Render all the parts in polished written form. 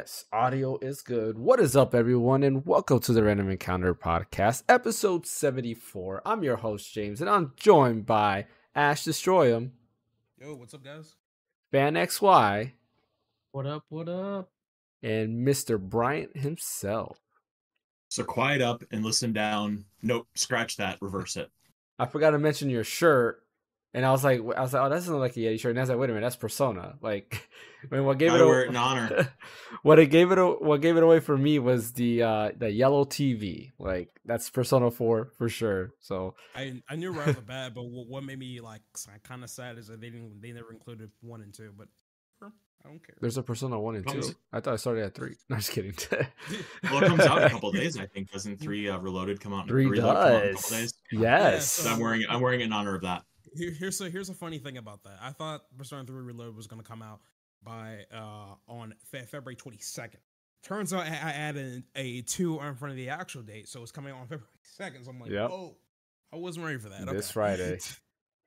Yes, audio is good. What is up, everyone, and welcome to the Random Encounter Podcast, episode 74. I'm your host, James, and I'm joined by Ash Destroy 'em. Yo, what's up, guys? Ban XY. What up, what up? And Mr. Bryant himself. So quiet up and listen down. Nope, scratch that, reverse it. I forgot to mention your shirt. And I was like, oh, that's not like a Yeti shirt. And I was like, wait a minute, that's Persona. Like, I mean, what gave it away for me was the yellow TV. Like, that's Persona 4 for sure. So I knew right off the bat, but what made me like kind of sad is that they never included 1 and 2. But I don't care. There's a Persona 1 and 2. I thought I started at 3. No, I'm just kidding. Well, it comes out in a couple of days, I think. Doesn't 3 Reloaded come out? 3 does. Come out in a couple days? Yes. So I'm wearing it in honor of that. Here's a funny thing about that. I thought Persona 3 Reloaded was going to come out by on February 22nd. Turns out I added a 2 in front of the actual date, so it's coming out on February 2nd. So I'm like, yep. Oh, I wasn't ready for that. Okay. This Friday.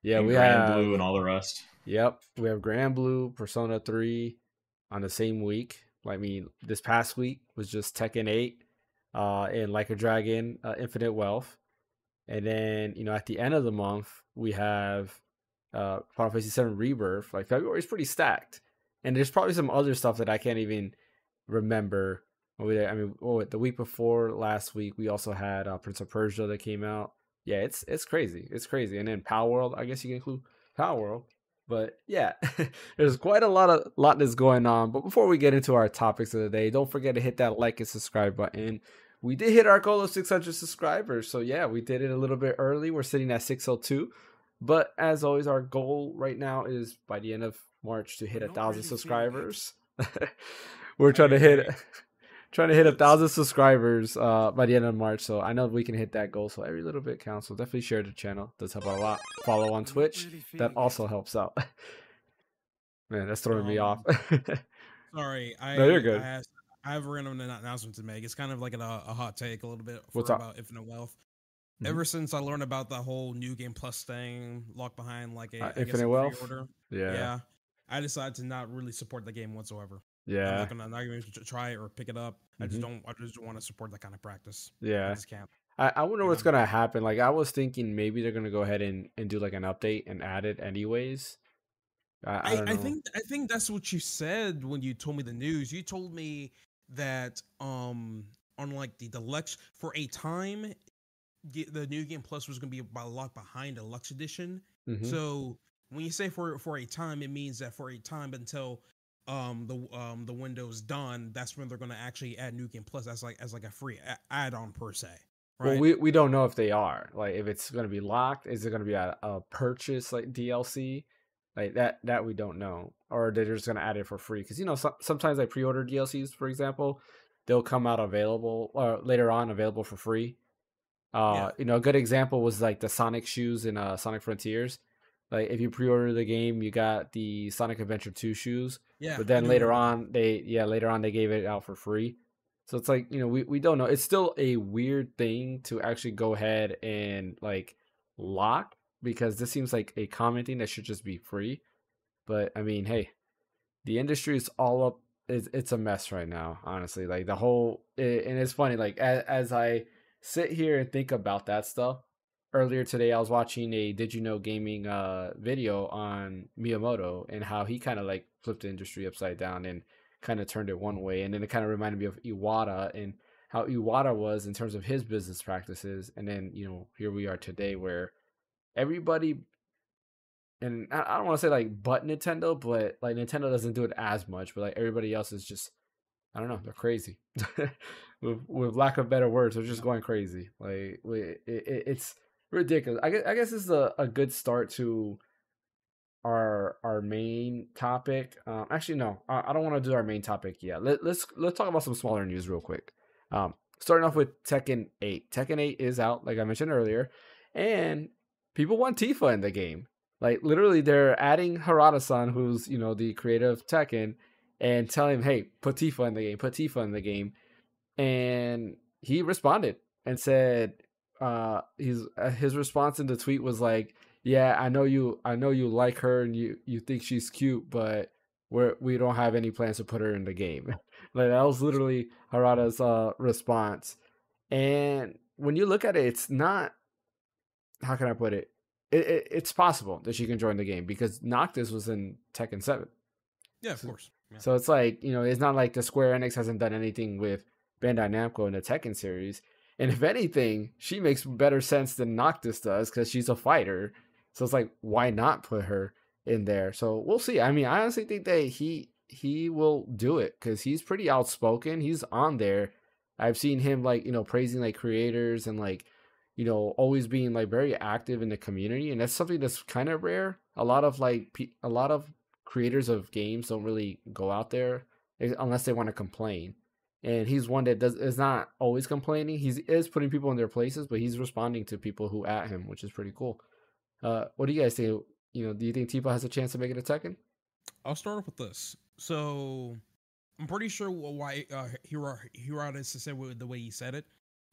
Yeah, and we have Grand Blue and all the rest. Yep, we have Grand Blue, Persona 3 on the same week. I mean, this past week was just Tekken 8 and Like a Dragon Infinite Wealth. And then, you know, at the end of the month, we have Final Fantasy VII Rebirth. Like, February is pretty stacked. And there's probably some other stuff that I can't even remember. I mean, the week before last week, we also had Prince of Persia that came out. Yeah, it's crazy. It's crazy. And then Power World, I guess you can include Power World. But, yeah, there's quite a lot that's going on. But before we get into our topics of the day, don't forget to hit that like and subscribe button. We did hit our goal of 600 subscribers, so yeah, we did it a little bit early. We're sitting at 602, but as always, our goal right now is by the end of March to hit 1,000 subscribers. We're trying to hit 1,000 subscribers by the end of March, so I know we can hit that goal. So every little bit counts. So definitely share the channel; it does help out a lot. Follow on Twitch; that also helps out. Man, that's throwing me off. Sorry, no, you're good. I have a random announcement to make. It's kind of like a hot take a little bit about Infinite Wealth. Mm-hmm. Ever since I learned about the whole New Game Plus thing, locked behind like Infinite Wealth pre-order, yeah, I decided to not really support the game whatsoever. Yeah, I'm not gonna try it or pick it up. Mm-hmm. I just don't want to support that kind of practice. Yeah, I just can't. I wonder what's gonna happen. Like, I was thinking maybe they're gonna go ahead and do like an update and add it anyways. I think that's what you said when you told me the news. You told me that unlike the deluxe, for a time the New Game Plus was going to be a lot behind the deluxe edition. Mm-hmm. So when you say for a time, it means that for a time until the window's done, that's when they're going to actually add New Game Plus as like a free add-on per se, right? Well, we don't know if they are, like, if it's going to be locked, is it going to be a purchase like DLC? Like that we don't know, or they're just gonna add it for free. Because, you know, sometimes I pre-order DLCs, for example, they'll come out available or later on available for free. Yeah. You know, a good example was like the Sonic shoes in Sonic Frontiers. Like, if you pre-order the game, you got the Sonic Adventure 2 shoes. Yeah. But then later on they gave it out for free. So it's like, you know, we don't know. It's still a weird thing to actually go ahead and like lock, because this seems like a common thing that should just be free. But I mean, hey, the industry is all up. It's a mess right now, honestly. Like, the whole, and it's funny, like as I sit here and think about that stuff, earlier today, I was watching a Did You Know Gaming video on Miyamoto and how he kind of like flipped the industry upside down and kind of turned it one way. And then it kind of reminded me of Iwata and how Iwata was in terms of his business practices. And then, you know, here we are today where everybody, and I don't want to say like but Nintendo, but like Nintendo doesn't do it as much, but like everybody else is just, I don't know, they're crazy. with lack of better words, they're just going crazy. Like, it's ridiculous. I guess this is a good start to our main topic. Actually, no, I don't want to do our main topic yet. Let's talk about some smaller news real quick. Starting off with Tekken 8. Tekken 8 is out, like I mentioned earlier, and people want Tifa in the game. Like, literally, they're adding Harada-san, who's, you know, the creator of Tekken, and telling him, hey, put Tifa in the game, put Tifa in the game. And he responded and said, his response in the tweet was like, yeah, I know you like her and you think she's cute, but we don't have any plans to put her in the game. Like, that was literally Harada's response. And when you look at it, it's not, how can I put it? It's possible that she can join the game because Noctis was in Tekken 7. Yeah, of course. Yeah. So it's like, you know, it's not like the Square Enix hasn't done anything with Bandai Namco in the Tekken series. And if anything, she makes better sense than Noctis does because she's a fighter. So it's like, why not put her in there? So we'll see. I mean, I honestly think that he will do it because he's pretty outspoken. He's on there. I've seen him, like, you know, praising, like, creators and, like, you know, always being, like, very active in the community. And that's something that's kind of rare. A lot of, like, a lot of creators of games don't really go out there unless they want to complain. And he's one that is not always complaining. He is putting people in their places, but he's responding to people who at him, which is pretty cool. What do you guys think? You know, do you think Tifa has a chance of making a Tekken? I'll start off with this. So I'm pretty sure why Hirata said the way he said it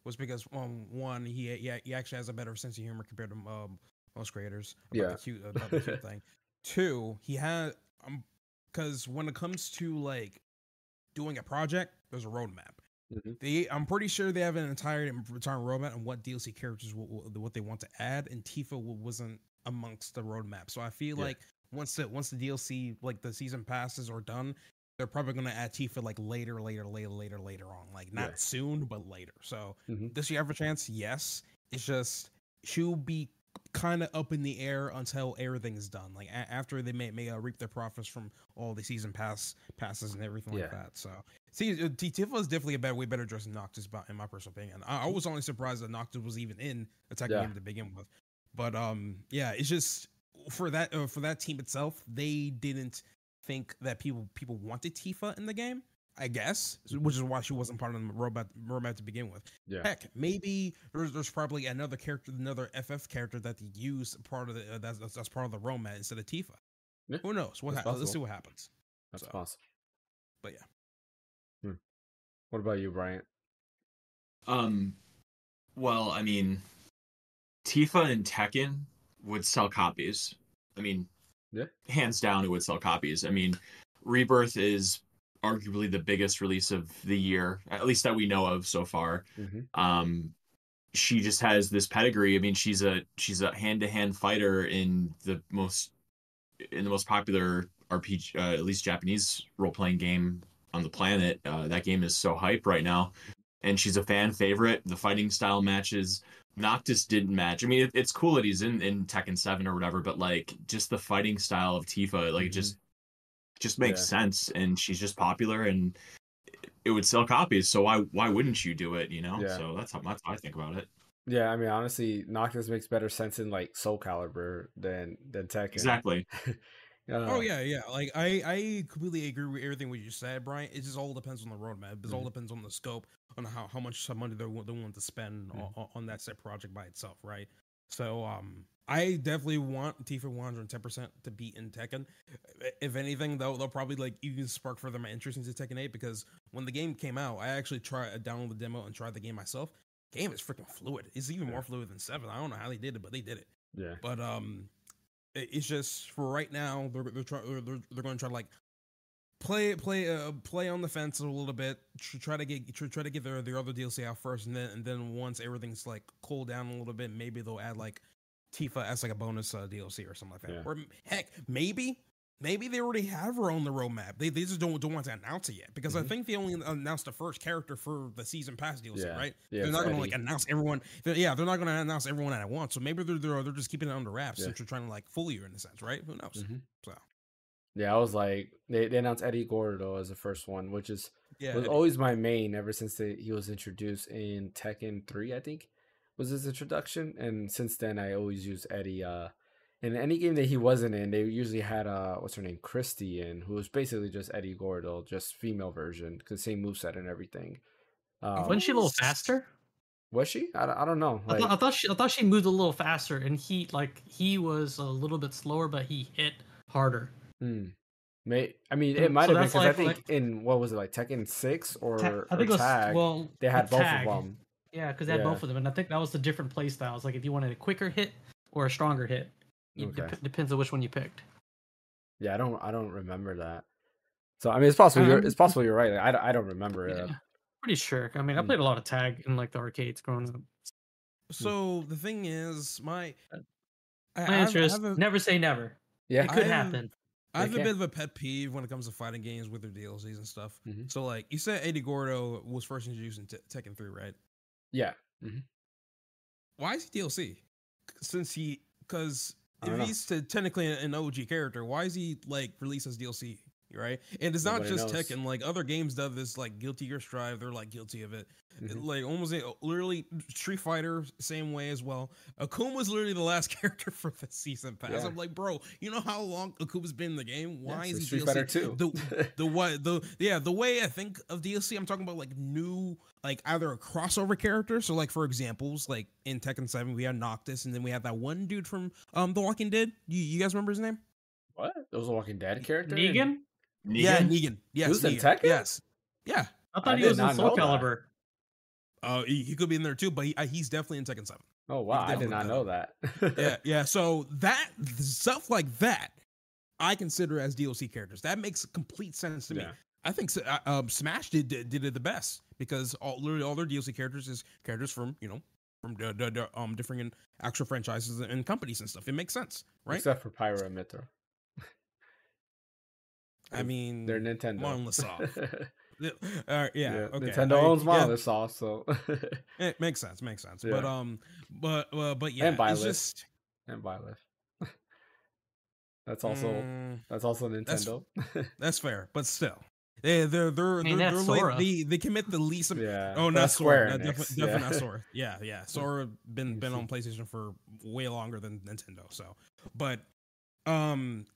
was because one, he actually has a better sense of humor compared to most creators. About yeah. The cute thing. Two, he has because when it comes to like doing a project, there's a roadmap. Mm-hmm. I'm pretty sure they have an entire roadmap on what DLC characters what they want to add, and Tifa wasn't amongst the roadmap. So I feel like once the DLC, like the season passes are done, they're probably going to add Tifa like later on, like not soon but later. So does she have a chance? Yes. It's just she'll be kind of up in the air until everything is done. Like after they may reap their profits from all the season passes and everything like that. So see, Tifa is definitely way better dressed than Noctis, in my personal opinion. I was only surprised that Noctis was even in a Tekken game to begin with. But yeah, it's just for that team itself, they didn't think that people wanted Tifa in the game, I guess, which is why she wasn't part of the roadmap to begin with. Yeah. Heck, maybe there's probably another FF character that they used part of the that's part of the roadmap instead of Tifa. Yeah. Who knows? Let's see what happens. That's possible. But yeah. Hmm. What about you, Bryant? Well, I mean, Tifa and Tekken would sell copies. I mean, hands down, it would sell copies. I mean, Rebirth is arguably the biggest release of the year, at least that we know of so far. She just has this pedigree. I mean, she's a hand-to-hand fighter in the most popular RPG, at least Japanese role-playing game on the planet. That game is so hype right now, and she's a fan favorite. The fighting style matches. Noctis didn't match. I mean, it's cool that he's in Tekken 7 or whatever, but like just the fighting style of Tifa, like just makes sense, and she's just popular, and it would sell copies. So why wouldn't you do it? You know. Yeah. So that's how I think about it. Yeah, I mean, honestly, Noctis makes better sense in like Soul Calibur than Tekken. Exactly. Like I completely agree with everything what you said, Brian. It just all depends on the roadmap. It all depends on the scope, on how much money they're willing to spend on that set project by itself, right? So I definitely want Tifa 110% to be in Tekken. If anything, they'll probably like even spark further my interest into Tekken 8, because when the game came out, I actually downloaded the demo and tried the game myself. Game is freaking fluid. It's even more fluid than 7. I don't know how they did it, but they did it. Yeah. But it's just for right now they're going to try to like play on the fence a little bit, try to get their other DLC out first, and then once everything's like cooled down a little bit, maybe they'll add like Tifa as like a bonus DLC or something like that. Or heck, maybe they already have her on the roadmap. They just don't want to announce it yet, because I think they only announced the first character for the season pass DLC, right? Yeah, they're not going to like announce everyone. They're not going to announce everyone at once. So maybe they're just keeping it under wraps since you're trying to like fool you in a sense, right? Who knows? So. Yeah, I was like, they announced Eddie Gordo as the first one, which is was always my main ever since he was introduced in Tekken 3, I think, was his introduction. And since then, I always use Eddie. In any game that he wasn't in, they usually had, what's her name, Christy in, who was basically just Eddie Gordo, just female version, because same moveset and everything. Wasn't she a little faster? Was she? I don't know. Like, I thought she moved a little faster, and he was a little bit slower, but he hit harder. I mean, it might have been, because like, I think in what was it, like Tekken 6 or Tag? Well, they had both of them. Yeah, because they had both of them, and I think that was the different play styles. Like if you wanted a quicker hit or a stronger hit, it depends on which one you picked. Yeah, I don't remember that. So I mean, it's possible you're right. Like, I don't remember. Yeah, pretty sure. I mean, I played a lot of Tag in like the arcades growing up. So the thing is, my answer is never say never. Yeah, it could happen. I have a bit of a pet peeve when it comes to fighting games with their DLCs and stuff. Mm-hmm. So, like, you said Eddie Gordo was first introduced in Tekken 3, right? Yeah. Mm-hmm. Why is he DLC? Because if he's technically an OG character, why is he, like, released as DLC, right? And it's not just Tekken. Like, other games do this, like, Guilty Gear Strive, they're, like, guilty of it. Mm-hmm. Like, almost, literally, Street Fighter, same way as well. Akuma's literally the last character for the season pass. Yeah. I'm like, bro, you know how long Akuma's been in the game? Why is he Street DLC? Fighter 2. The way I think of DLC, I'm talking about, like, new, like, either a crossover character. So, like, for examples, like, in Tekken 7, we had Noctis, and then we had that one dude from The Walking Dead. You guys remember his name? What? That was a Walking Dead character? Negan? Yeah, Negan. Yes, he was in Tekken? Yes. Yeah. I thought he was in Soul Calibur. He could be in there too, but he's definitely in Tekken 7. Oh wow, I did not know that. yeah. So that stuff like that, I consider as DLC characters. That makes complete sense to me. I think Smash did it the best because literally all their DLC characters is characters from different actual franchises and companies and stuff. It makes sense, right? Except for Pyro and Mithra. I mean, they're Nintendo. Monolith Soft. Okay. Nintendo owns Monolith Soft, so it makes sense. Yeah. But yeah, and Byleth. That's also Nintendo. That's fair, but still, they commit the least. Not Sora. Definitely not Sora. Yeah. Sora been on PlayStation for way longer than Nintendo. So, but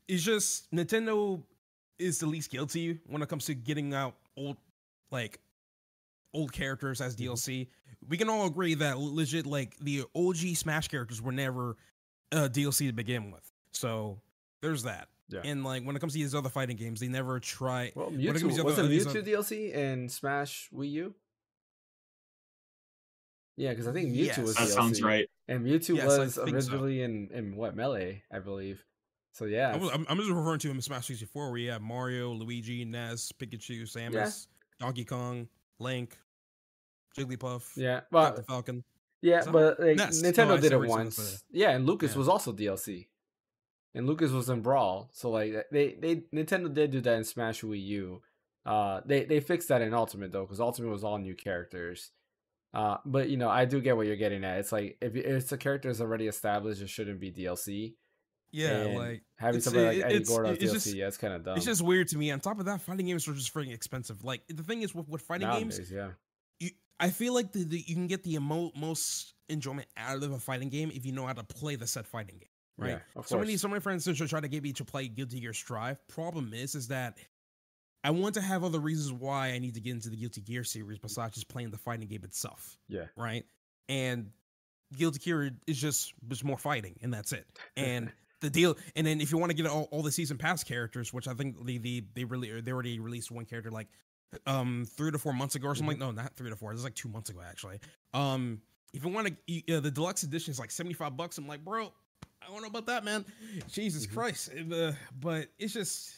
it's just Nintendo is the least guilty when it comes to getting out old characters as DLC. We can all agree that legit, like, the OG Smash characters were never DLC to begin with. So there's that. Yeah. And like when it comes to these other fighting games, they never try. Well, Mewtwo wasn't Mewtwo DLC in Smash Wii U. Yeah, because I think Mewtwo was that DLC. Sounds right. And Mewtwo was originally in what, Melee, I believe. So yeah, I'm just referring to him in Smash 64, where you have Mario, Luigi, Ness, Pikachu, Samus, Donkey Kong, Link, Jigglypuff, Captain Falcon. Yeah, but like, Nintendo did it once. Yeah, and Lucas was also DLC, and Lucas was in Brawl. So like they Nintendo did do that in Smash Wii U. They fixed that in Ultimate though, because Ultimate was all new characters. But you know, I do get what you're getting at. It's like if a character is already established, it shouldn't be DLC. Yeah, and like having somebody like Eddie Gordo DLC, it's kind of dumb. It's just weird to me. On top of that, fighting games are just freaking expensive. Like the thing is with fighting games, I feel like you can get the most enjoyment out of a fighting game if you know how to play the said fighting game, right? Yeah, so many friends should try to get me to play Guilty Gear Strive. Problem is that I want to have other reasons why I need to get into the Guilty Gear series besides just playing the fighting game itself. Yeah, right. And Guilty Gear is just more fighting, and that's it. And the deal, and then if you want to get all the season pass characters, which I think they already released one character like 3 to 4 months ago or something. Mm-hmm. Like, no, not 3 to 4. It was like 2 months ago actually. If you want to, the deluxe edition is like $75. I'm like, bro, I don't know about that, man. Jesus Christ! But it's just,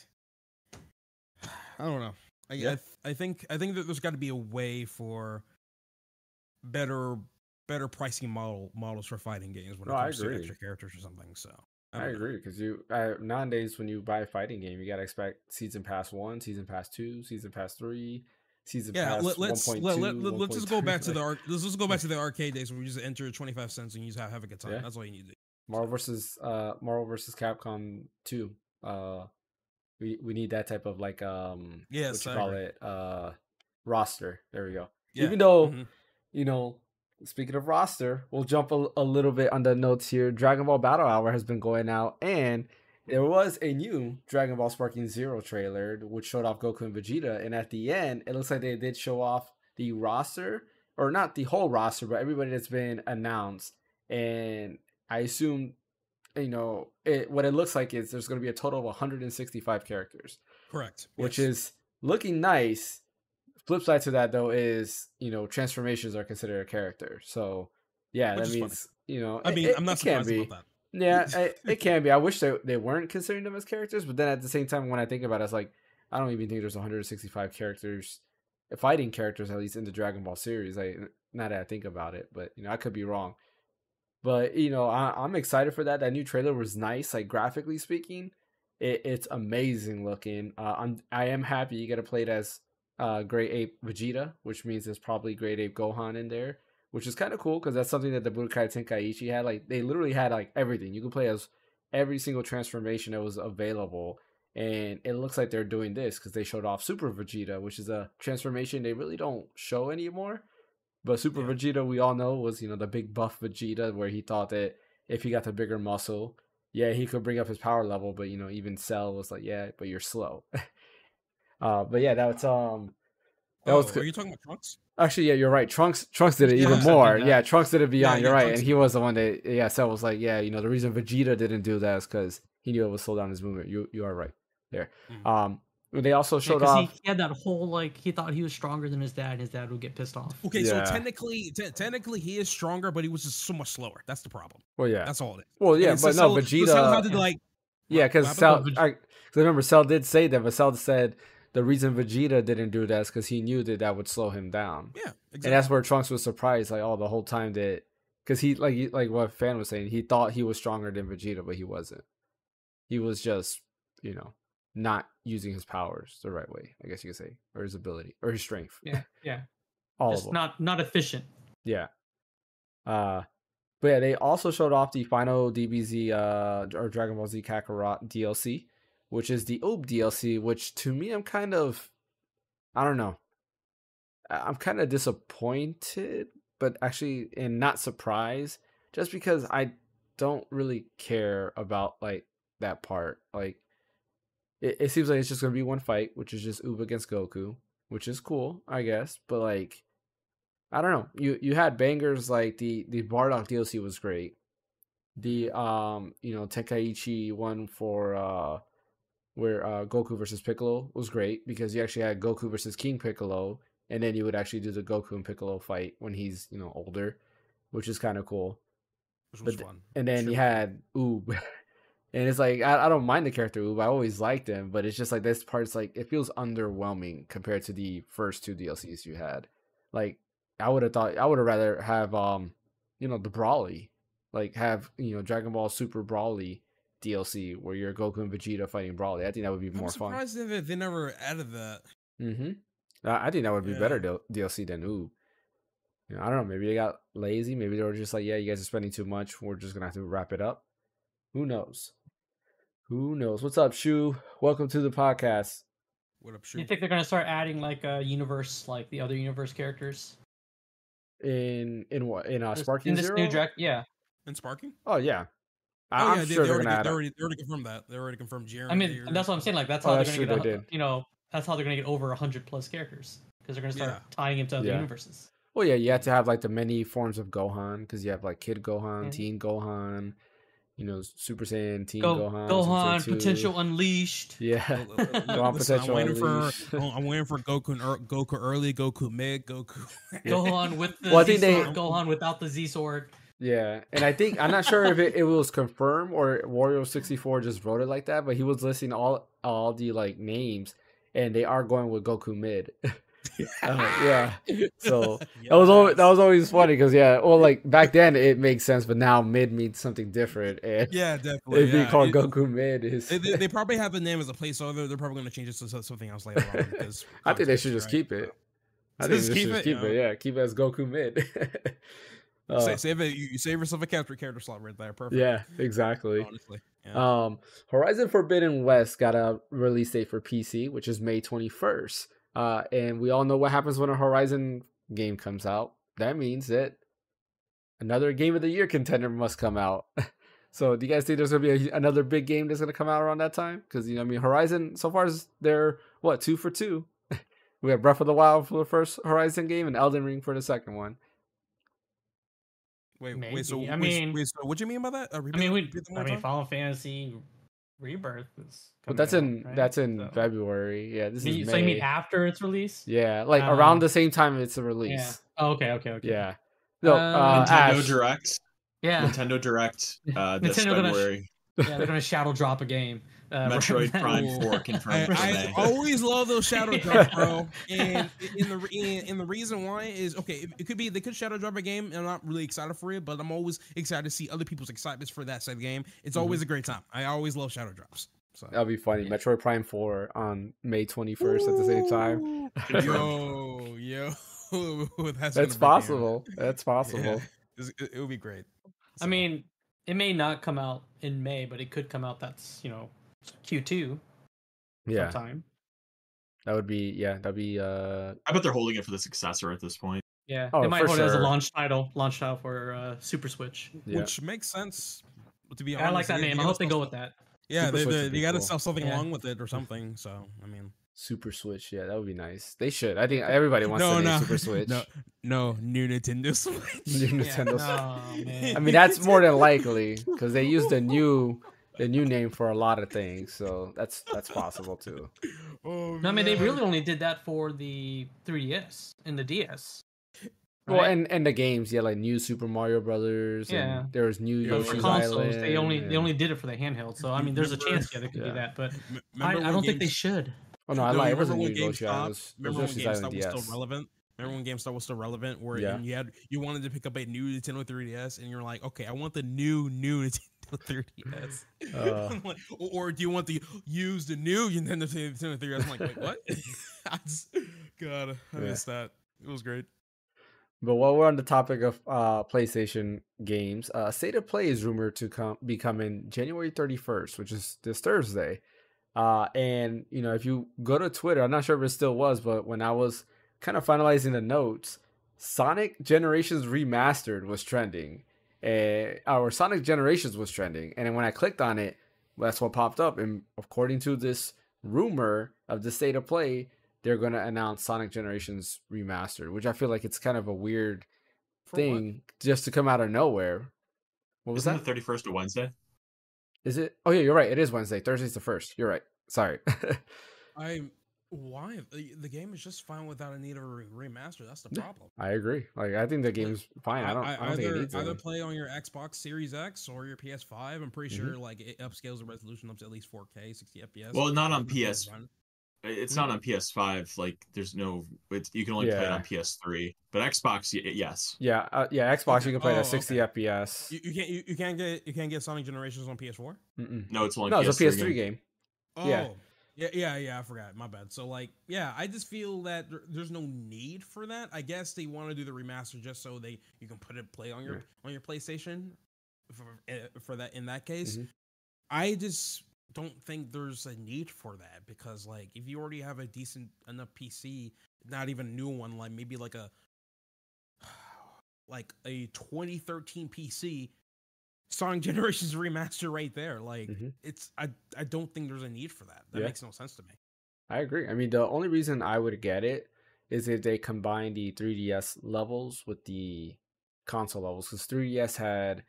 I don't know. I think that there's got to be a way for better pricing models for fighting games when it comes to extra characters or something. So. I agree, because nowadays when you buy a fighting game, you gotta expect season pass 1, season pass 2, season pass 3, season pass 1.2. Let's just go back to the arcade days where we just enter 25 cents and you just have a good time. Yeah. That's all you need to do. Marvel versus Capcom 2. We need that type of like roster. There we go. Yeah. Even though speaking of roster, we'll jump a little bit on the notes here. Dragon Ball Battle Hour has been going out, and there was a new Dragon Ball Sparking Zero trailer, which showed off Goku and Vegeta. And at the end, it looks like they did show off the roster, or not the whole roster, but everybody that's been announced. And I assume, what it looks like is there's going to be a total of 165 characters. Correct. Which is looking nice. Flip side to that though is transformations are considered a character, so yeah, which that means funny. I mean, I'm not surprised about that. Yeah, it can be. I wish they weren't considering them as characters, but then at the same time, when I think about it, it's like I don't even think there's 165 characters, fighting characters at least, in the Dragon Ball series. Not that I think about it, but you know, I could be wrong. But you know, I'm excited for that. That new trailer was nice, like graphically speaking. It's amazing looking. I am happy you get to play it as Great Ape Vegeta, which means there's probably Great Ape Gohan in there, which is kind of cool because that's something that the Budokai Tenkaichi had. Like they literally had like everything. You could play as every single transformation that was available, and it looks like they're doing this because they showed off Super Vegeta, which is a transformation they really don't show anymore. But Super Vegeta, we all know, was, you know, the big buff Vegeta where he thought that if he got the bigger muscle, yeah, he could bring up his power level. But, you know, even Cell was like, yeah, but you're slow. But yeah, that was... Are you talking about Trunks? Actually, yeah, you're right. Trunks did it even more. Yeah, Trunks did it beyond. Yeah, you're right. And he was the one that, yeah, Cell was like, yeah, you know, the reason Vegeta didn't do that is because he knew it would slow down his movement. You are right there. Mm-hmm. They also showed off. He had that whole, like, he thought he was stronger than his dad, and his dad would get pissed off. Okay, yeah. So technically, he is stronger, but he was just so much slower. That's the problem. Well, yeah, that's all it is. Well, yeah, but no, Vegeta. Yeah, because I remember Cell did say that, but Cell said the reason Vegeta didn't do that is because he knew that that would slow him down. Yeah, exactly. And that's where Trunks was surprised, like, the whole time that, because he, like what Fan was saying, he thought he was stronger than Vegeta, but he wasn't. He was just, you know, not using his powers the right way, I guess you could say, or his ability or his strength. Yeah. All of them. Not efficient. Yeah. But yeah, they also showed off the final DBZ or Dragon Ball Z Kakarot DLC, which is the Uub DLC, which to me, I'm kind of disappointed, but actually, and not surprised, just because I don't really care about like that part. Like, it seems like it's just going to be one fight, which is just Uub against Goku, which is cool, I guess. But, like, I don't know. You had bangers, like, the Bardock DLC was great. The, you know, Tenkaichi one for where Goku versus Piccolo was great because you actually had Goku versus King Piccolo, and then you would actually do the Goku and Piccolo fight when he's, you know, older, which is kind of cool. Which was fun. And then you had Uub. And it's like, I don't mind the character Uub. I always liked him, but it's just like this part's like, it feels underwhelming compared to the first two DLCs you had. Like, I would have rather have, you know, the Brawly. Like, have, you know, Dragon Ball Super Brawly DLC where you're Goku and Vegeta fighting Brawly. I think that would be more fun. I'm surprised that they never added that. Mm-hmm. I think that would be better DLC than Uub. You know, I don't know. Maybe they got lazy. Maybe they were just like, yeah, you guys are spending too much. We're just going to have to wrap it up. Who knows? Who knows? What's up, Shu? Welcome to the podcast. What up, Shu? You think they're gonna start adding like a universe, like the other universe characters? In what? In Sparking in this Zero? New yeah. In Sparking? Oh yeah. They already confirmed that. They already confirmed Jeremy. I mean, that's what I'm saying. Like that's how they're gonna get over 100+ characters because they're gonna start tying them to other universes. Well, yeah, you have to have like the many forms of Gohan because you have like Kid Gohan, Teen Gohan. You know, Super Saiyan, Team Gohan, Potential Unleashed. Yeah. I'm waiting for Goku early, Goku Mid, Goku. Gohan with the Z sword, Gohan without the Z sword. Yeah, and I think, I'm not sure if it was confirmed or Wario64 just wrote it like that, but he was listing all the, like, names, and they are going with Goku Mid. So that was always funny because like back then it makes sense, but now Mid means something different, and definitely it'd be called Goku Mid. They probably have the name as a placeholder. They're probably going to change it to something else later on. Because I think they should just keep it. Keep it as Goku Mid. Save it. You save yourself a character slot right there. Perfect. Yeah, exactly. Honestly. Yeah. Horizon Forbidden West got a release date for PC, which is May 21st. And we all know what happens when a Horizon game comes out. That means that another Game of the Year contender must come out. So do you guys think there's going to be another big game that's going to come out around that time? Because, you know, I mean, Horizon, so far, they're, 2 for 2? We have Breath of the Wild for the first Horizon game and Elden Ring for the second one. Wait, so what do you mean by that? Final Fantasy... Rebirth is coming out, that's in February. Yeah, this is May. So you mean after its release? Yeah, like around the same time it's a release. Yeah. Oh, okay. Yeah. No, Nintendo Direct. This February. They're gonna shadow drop a game. Metroid Prime 4 confirmed. I always love those shadow drops, bro. And the reason why is, okay, it could be they could shadow drop a game, and I'm not really excited for it, but I'm always excited to see other people's excitements for that said game. It's always a great time. I always love shadow drops. So. That'll be funny. Yeah. Metroid Prime 4 on May 21st at the same time. Yo, that's possible. That's possible. Yeah. It would be great. So. I mean, it may not come out in May, but it could come out. That's, you know, Q2. Yeah. Sometime. That would be I bet they're holding it for the successor at this point. Yeah, oh, they might hold it as a launch title for Super Switch, which makes sense. To be honest, I like that name. I hope they go with that. Yeah, they got to sell something along with it or something. So, I mean, Super Switch, yeah, that would be nice. They should. I think everybody wants to name Super Switch. No, new Nintendo Switch. New Nintendo Switch. Oh, man. I mean, that's more than likely because they used the new name for a lot of things, so that's possible too. Oh, no, I mean, they really only did that for the 3DS and the DS. Well, right? and the games, like new Super Mario Brothers, and there was new Yoshi's Island. They only did it for the handheld, so I mean, there's a chance they could do that, but I don't think they should. Oh no, I lied. It wasn't new Yoshi Island. Remember when GameStop was still relevant? Where you wanted to pick up a new Nintendo 3DS, and you're like, okay, I want the new Nintendo 3DS. Like, or do you want to use the new Nintendo 3DS? I'm like, wait, what? God, I missed that. It was great. But while we're on the topic of PlayStation games, State of Play is rumored to be coming January 31st, which is this Thursday. And, you know, if you go to Twitter, I'm not sure if it still was, but when I was kind of finalizing the notes, Sonic Generations Remastered was trending. And then when I clicked on it, that's what popped up. And according to this rumor of the State of Play, they're going to announce Sonic Generations Remastered, which I feel like it's kind of a weird thing just to come out of nowhere. What was that? Isn't the 31st a Wednesday? Is it? Oh, yeah, you're right. It is Wednesday. Thursday's the 1st. You're right. Sorry. Why? The game is just fine without a need of a remaster. That's the problem. I agree. Like, I think the game's fine. I don't think it needs either play on your Xbox Series X or your PS5. I'm pretty sure like it upscales the resolution up to at least 4K, 60 FPS. Well, not on PS. It's not on PS5. Like, there's no. You can only play it on PS3. But Xbox, yes. Yeah, Xbox, you can play it at 60 FPS. You can't get Sonic Generations on PS4. Mm-mm. No, it's only it's a PS3 game. Oh, yeah. I forgot. My bad. So, like, I just feel that there's no need for that. I guess they want to do the remaster just so you can put it play on your PlayStation. For that, in that case, I just don't think there's a need for that, because like if you already have a decent enough PC, not even a new one, like maybe like a 2013 PC, Sonic Generations Remaster right there, like it's I don't think there's a need for that. That makes no sense to me. I agree. I mean, the only reason I would get it is if they combine the 3DS levels with the console levels, because 3DS had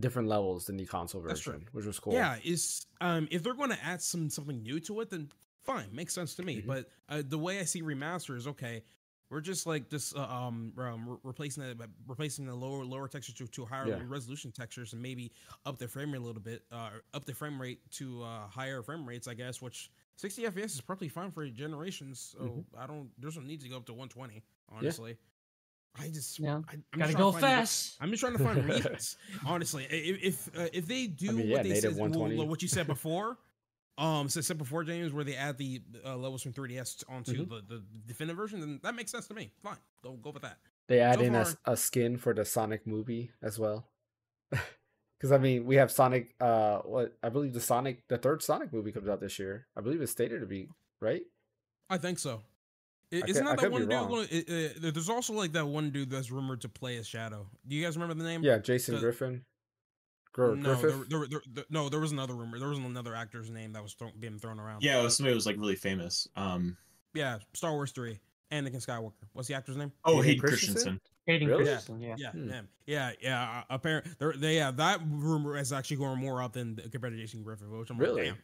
different levels than the console version, which was cool. Yeah, is if they're going to add something new to it, then fine, makes sense to me. But the way I see remaster is we're just like this replacing the lower texture to higher resolution textures, and maybe up the frame rate a little bit, up the frame rate to higher frame rates, I guess. Which 60 FPS is probably fine for Generations. So there's no need to go up to 120, honestly. Yeah. I'm gotta go fast. I'm just trying to find reasons. Honestly, if they do what they said, what you said before, James, where they add the levels from 3DS onto the definitive version, then that makes sense to me. Fine, go with that. They add a skin for the Sonic movie as well, because I mean we have Sonic. I believe the third Sonic movie comes out this year. I believe it's stated to be right. I think so. Isn't that one dude? There's also like that one dude that's rumored to play as Shadow. Do you guys remember the name? Yeah, Jason Griffin. There was another rumor. There was another actor's name that was being thrown around. Yeah, it was somebody who was like really famous. Yeah, Star Wars 3, Anakin Skywalker. What's the actor's name? Oh, Hayden Christensen. Really? Yeah. Apparently, that rumor is actually going more up than compared to Jason Griffin. Which I'm really. Like,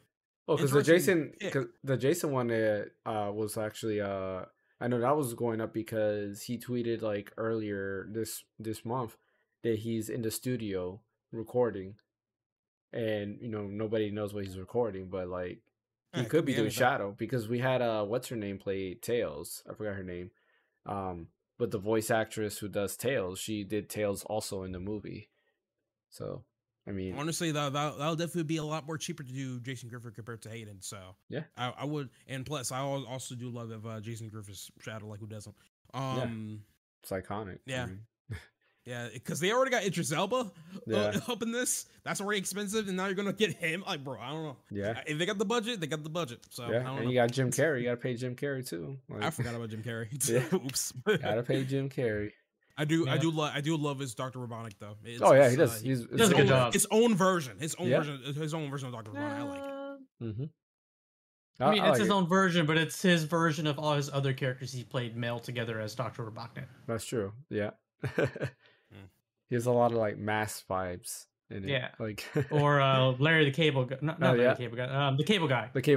oh, because the Jason one was actually I know that was going up because he tweeted like earlier this month that he's in the studio recording. and you know nobody knows what he's recording, but like he could be doing Shadow, because we had what's her name play Tails. I forgot her name. But the voice actress who does Tails, she did Tails also in the movie. So I mean, honestly, that'll definitely be a lot more cheaper to do Jason Griffith compared to Hayden. So yeah, I would, and plus I also do love if Jason Griffith's Shadow, like who doesn't? Yeah. It's iconic. Yeah. I mean. Yeah, because they already got Idris Elba up in this. That's already expensive, and now you're gonna get him. Like, bro, I don't know. Yeah, if they got the budget, they got the budget. So yeah. I don't know. You got Jim Carrey. You gotta pay Jim Carrey too. Like, I forgot about Jim Carrey. Oops. Gotta pay Jim Carrey. I do love his Dr. Robotnik though. It's, he does. He does a good job. His own version of Dr. Robotnik. I like it. Mm-hmm. I mean, it's his own version, but it's his version of all his other characters he played meld together as Dr. Robotnik. That's true. Yeah. He has a lot of like mass vibes in it. Yeah, like or Larry the Cable Guy, the Cable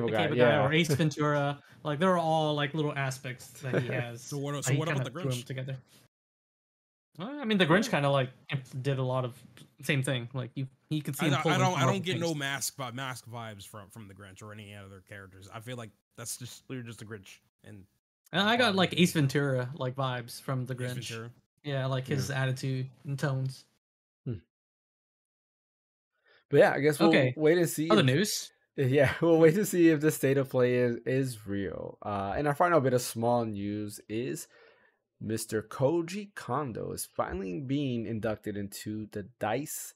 Guy, or Ace Ventura. Like there are all like little aspects that he has. So what about the Grinch together? I mean, the Grinch kind of like did a lot of same thing. Like you can see. I don't get no mask vibes from the Grinch or any other characters. I feel like that's just literally just the Grinch. And I got like Ace Ventura like vibes from the Grinch. Yeah, like his attitude and tones. But yeah, I guess we'll wait to see. Other news. Yeah, we'll wait to see if the state of play is real. And our final bit of small news is Mr. Koji Kondo is finally being inducted into the DICE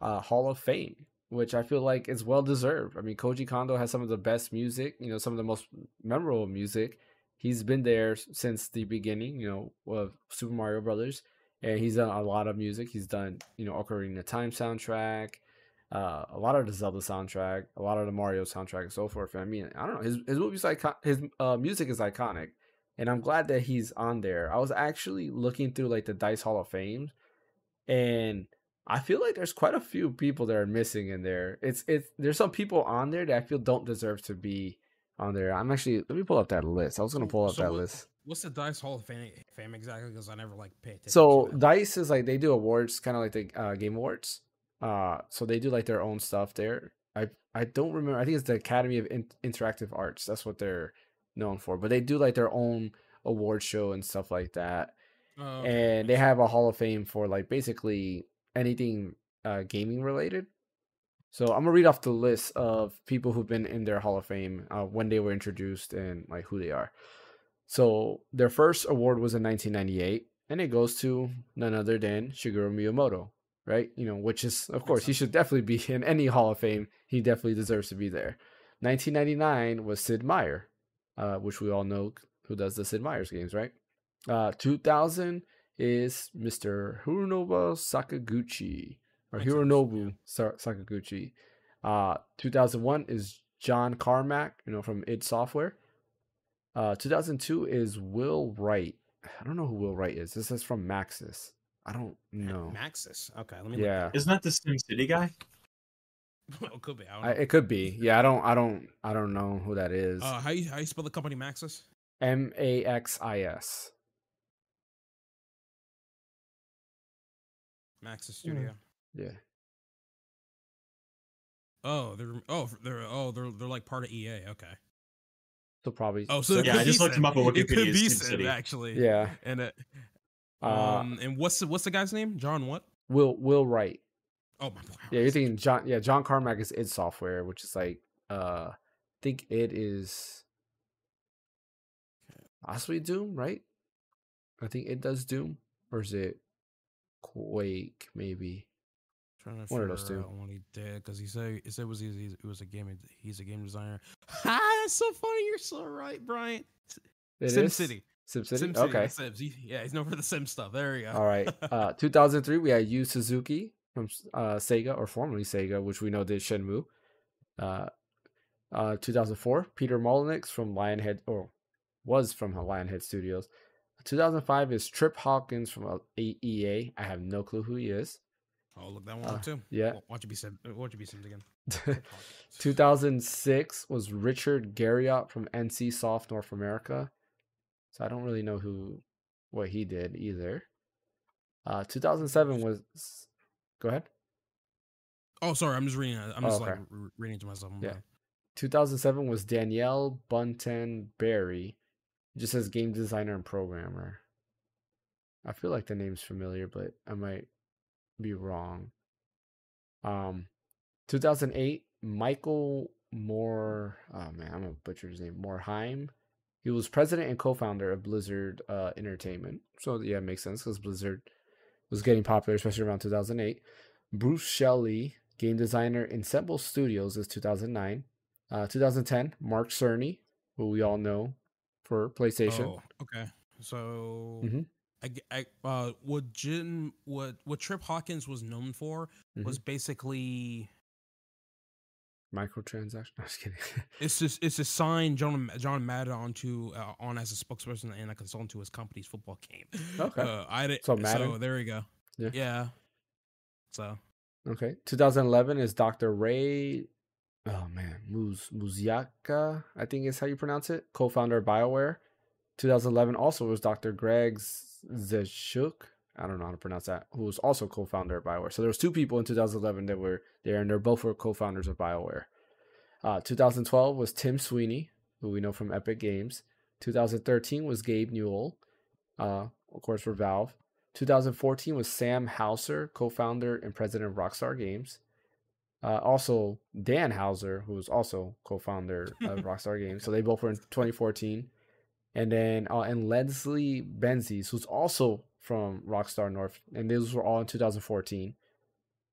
Hall of Fame, which I feel like is well deserved. I mean, Koji Kondo has some of the best music, you know, some of the most memorable music. He's been there since the beginning, you know, of Super Mario Brothers, and he's done a lot of music. He's done, you know, Ocarina of Time soundtrack, a lot of the Zelda soundtrack, a lot of the Mario soundtrack, and so forth. I mean, I don't know, his music is iconic, and I'm glad that he's on there. I was actually looking through like the DICE Hall of Fame, and I feel like there's quite a few people that are missing in there. There's some people on there that I feel don't deserve to be on there. Let me pull up that list. I was gonna pull up that list. What's the DICE Hall of Fame exactly? Because I never like pay attention. So DICE is like they do awards, kind of like the Game Awards. So they do like their own stuff there. I don't remember. I think it's the Academy of Interactive Arts. That's what they're known for. But they do like their own award show and stuff like that. And they have a Hall of Fame for like basically anything gaming related. So I'm gonna read off the list of people who've been in their Hall of Fame when they were introduced and like who they are. So their first award was in 1998, and it goes to none other than Shigeru Miyamoto, right? You know, which is of course he should definitely be in any Hall of Fame. He definitely deserves to be there. 1999 was Sid Meier, which we all know who does the Sid Meier's games, right? 2000 is Mr. Hironobu Sakaguchi. Or Hironobu Sakaguchi. 2001 is John Carmack, you know, from id Software. 2002 is Will Wright. I don't know who Will Wright is. This is from Maxis. I don't know. Maxis. Okay, let me look. Isn't that the SimCity guy? Well, it could be. It could be. Yeah, I don't know who that is. How you spell the company Maxis? MAXIS. Maxis Studio. Yeah. They're like part of EA. Okay. So probably. I just looked him up on Wikipedia. It could be Sid, actually. Yeah. And and what's the guy's name? John what? Will Wright. Oh my God. Yeah, you're thinking John. Yeah, John Carmack is id Software, which is like I think it is. Possibly Doom, right? I think it does Doom, or is it Quake? Maybe. Trying to figure out what he did, because he said he's a game designer. That's so funny. You're so right, Brian. SimCity. Okay. Sims. Yeah, he's known for the Sim stuff. There you go. All right. 2003, we had Yu Suzuki from Sega, or formerly Sega, which we know did Shenmue. 2004, Peter Molyneux from Lionhead, or was from Lionhead Studios. 2005 is Trip Hawkins from EA. I have no clue who he is. Oh, look that one up too. Yeah. Watch it be Sims again. 2006 was Richard Garriott from NC Soft North America. So I don't really know what he did either. 2007 was. Go ahead. Oh, sorry. I'm just reading. I'm just like reading to myself. I'm 2007 was Danielle Bunten Berry. It just says game designer and programmer. I feel like the name's familiar, but I might be wrong. 2008, Michael Moore. Oh man, I'm gonna butcher his name. Moorheim. He was president and co-founder of Blizzard Entertainment. So yeah, it makes sense because Blizzard was getting popular, especially around 2008. Bruce Shelley, game designer in Ensemble Studios, is 2009. 2010, Mark Cerny, who we all know for PlayStation. Oh, okay. So what Trip Hawkins was known for was basically microtransactions. No, just kidding. it's just signed John Madden on as a spokesperson and a consultant to his company's football game. Okay. So there we go. Yeah. Yeah. So. Okay. 2011 is Dr. Ray. Oh man, Muzyaka, I think is how you pronounce it. Co-founder of BioWare. 2011 also was Dr. Greg Zeshuk. I don't know how to pronounce that. Who was also co-founder of BioWare. So there was two people in 2011 that were there, and they're both were co-founders of BioWare. 2012 was Tim Sweeney, who we know from Epic Games. 2013 was Gabe Newell, of course, for Valve. 2014 was Sam Houser, co-founder and president of Rockstar Games. Also, Dan Houser, who was also co-founder of Rockstar Games. So they both were in 2014. And then and Leslie Benzies, who's also from Rockstar North. And those were all in 2014.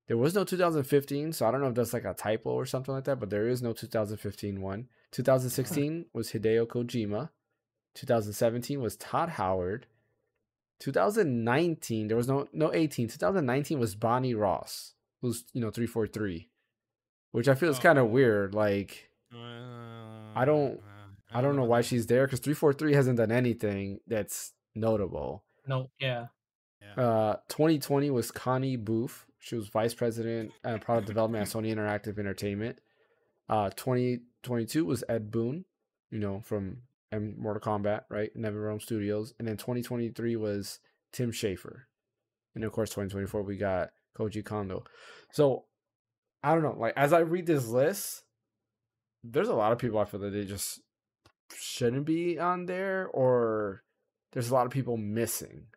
There was no 2015, so I don't know if that's like a typo or something like that, but there is no 2015 one. 2016 was Hideo Kojima. 2017 was Todd Howard. 2019, there was no 18. 2019 was Bonnie Ross, who's 343, which I feel is kind of weird. Like, I don't know why she's there, because 343 hasn't done anything that's notable. No, yeah. 2020 was Connie Booth. She was vice president and product development at Sony Interactive Entertainment. 2022 was Ed Boon, from Mortal Kombat, right? Never Realm Studios. And then 2023 was Tim Schafer, and of course 2024 we got Koji Kondo. So I don't know. Like, as I read this list, there's a lot of people I feel that they just shouldn't be on there, or there's a lot of people missing.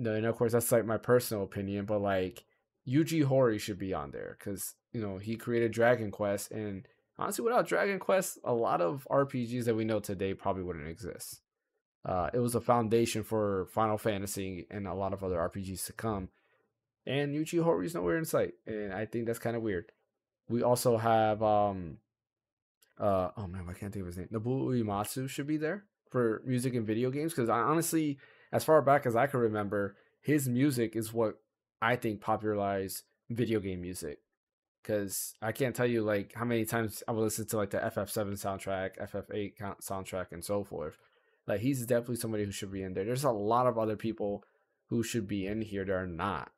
No, and of course that's like my personal opinion, but like Yuji Horii should be on there because he created Dragon Quest, and honestly, without Dragon Quest, a lot of RPGs that we know today probably wouldn't exist. It was a foundation for Final Fantasy and a lot of other RPGs to come. And Yuji Horii is nowhere in sight, and I think that's kind of weird. We also have, I can't think of his name. Nobuo Uematsu should be there for music and video games, because honestly, as far back as I can remember, his music is what I think popularized video game music. Because I can't tell you like how many times I would listen to like the FF7 soundtrack, FF8 soundtrack, and so forth. Like, he's definitely somebody who should be in there. There's a lot of other people who should be in here that are not.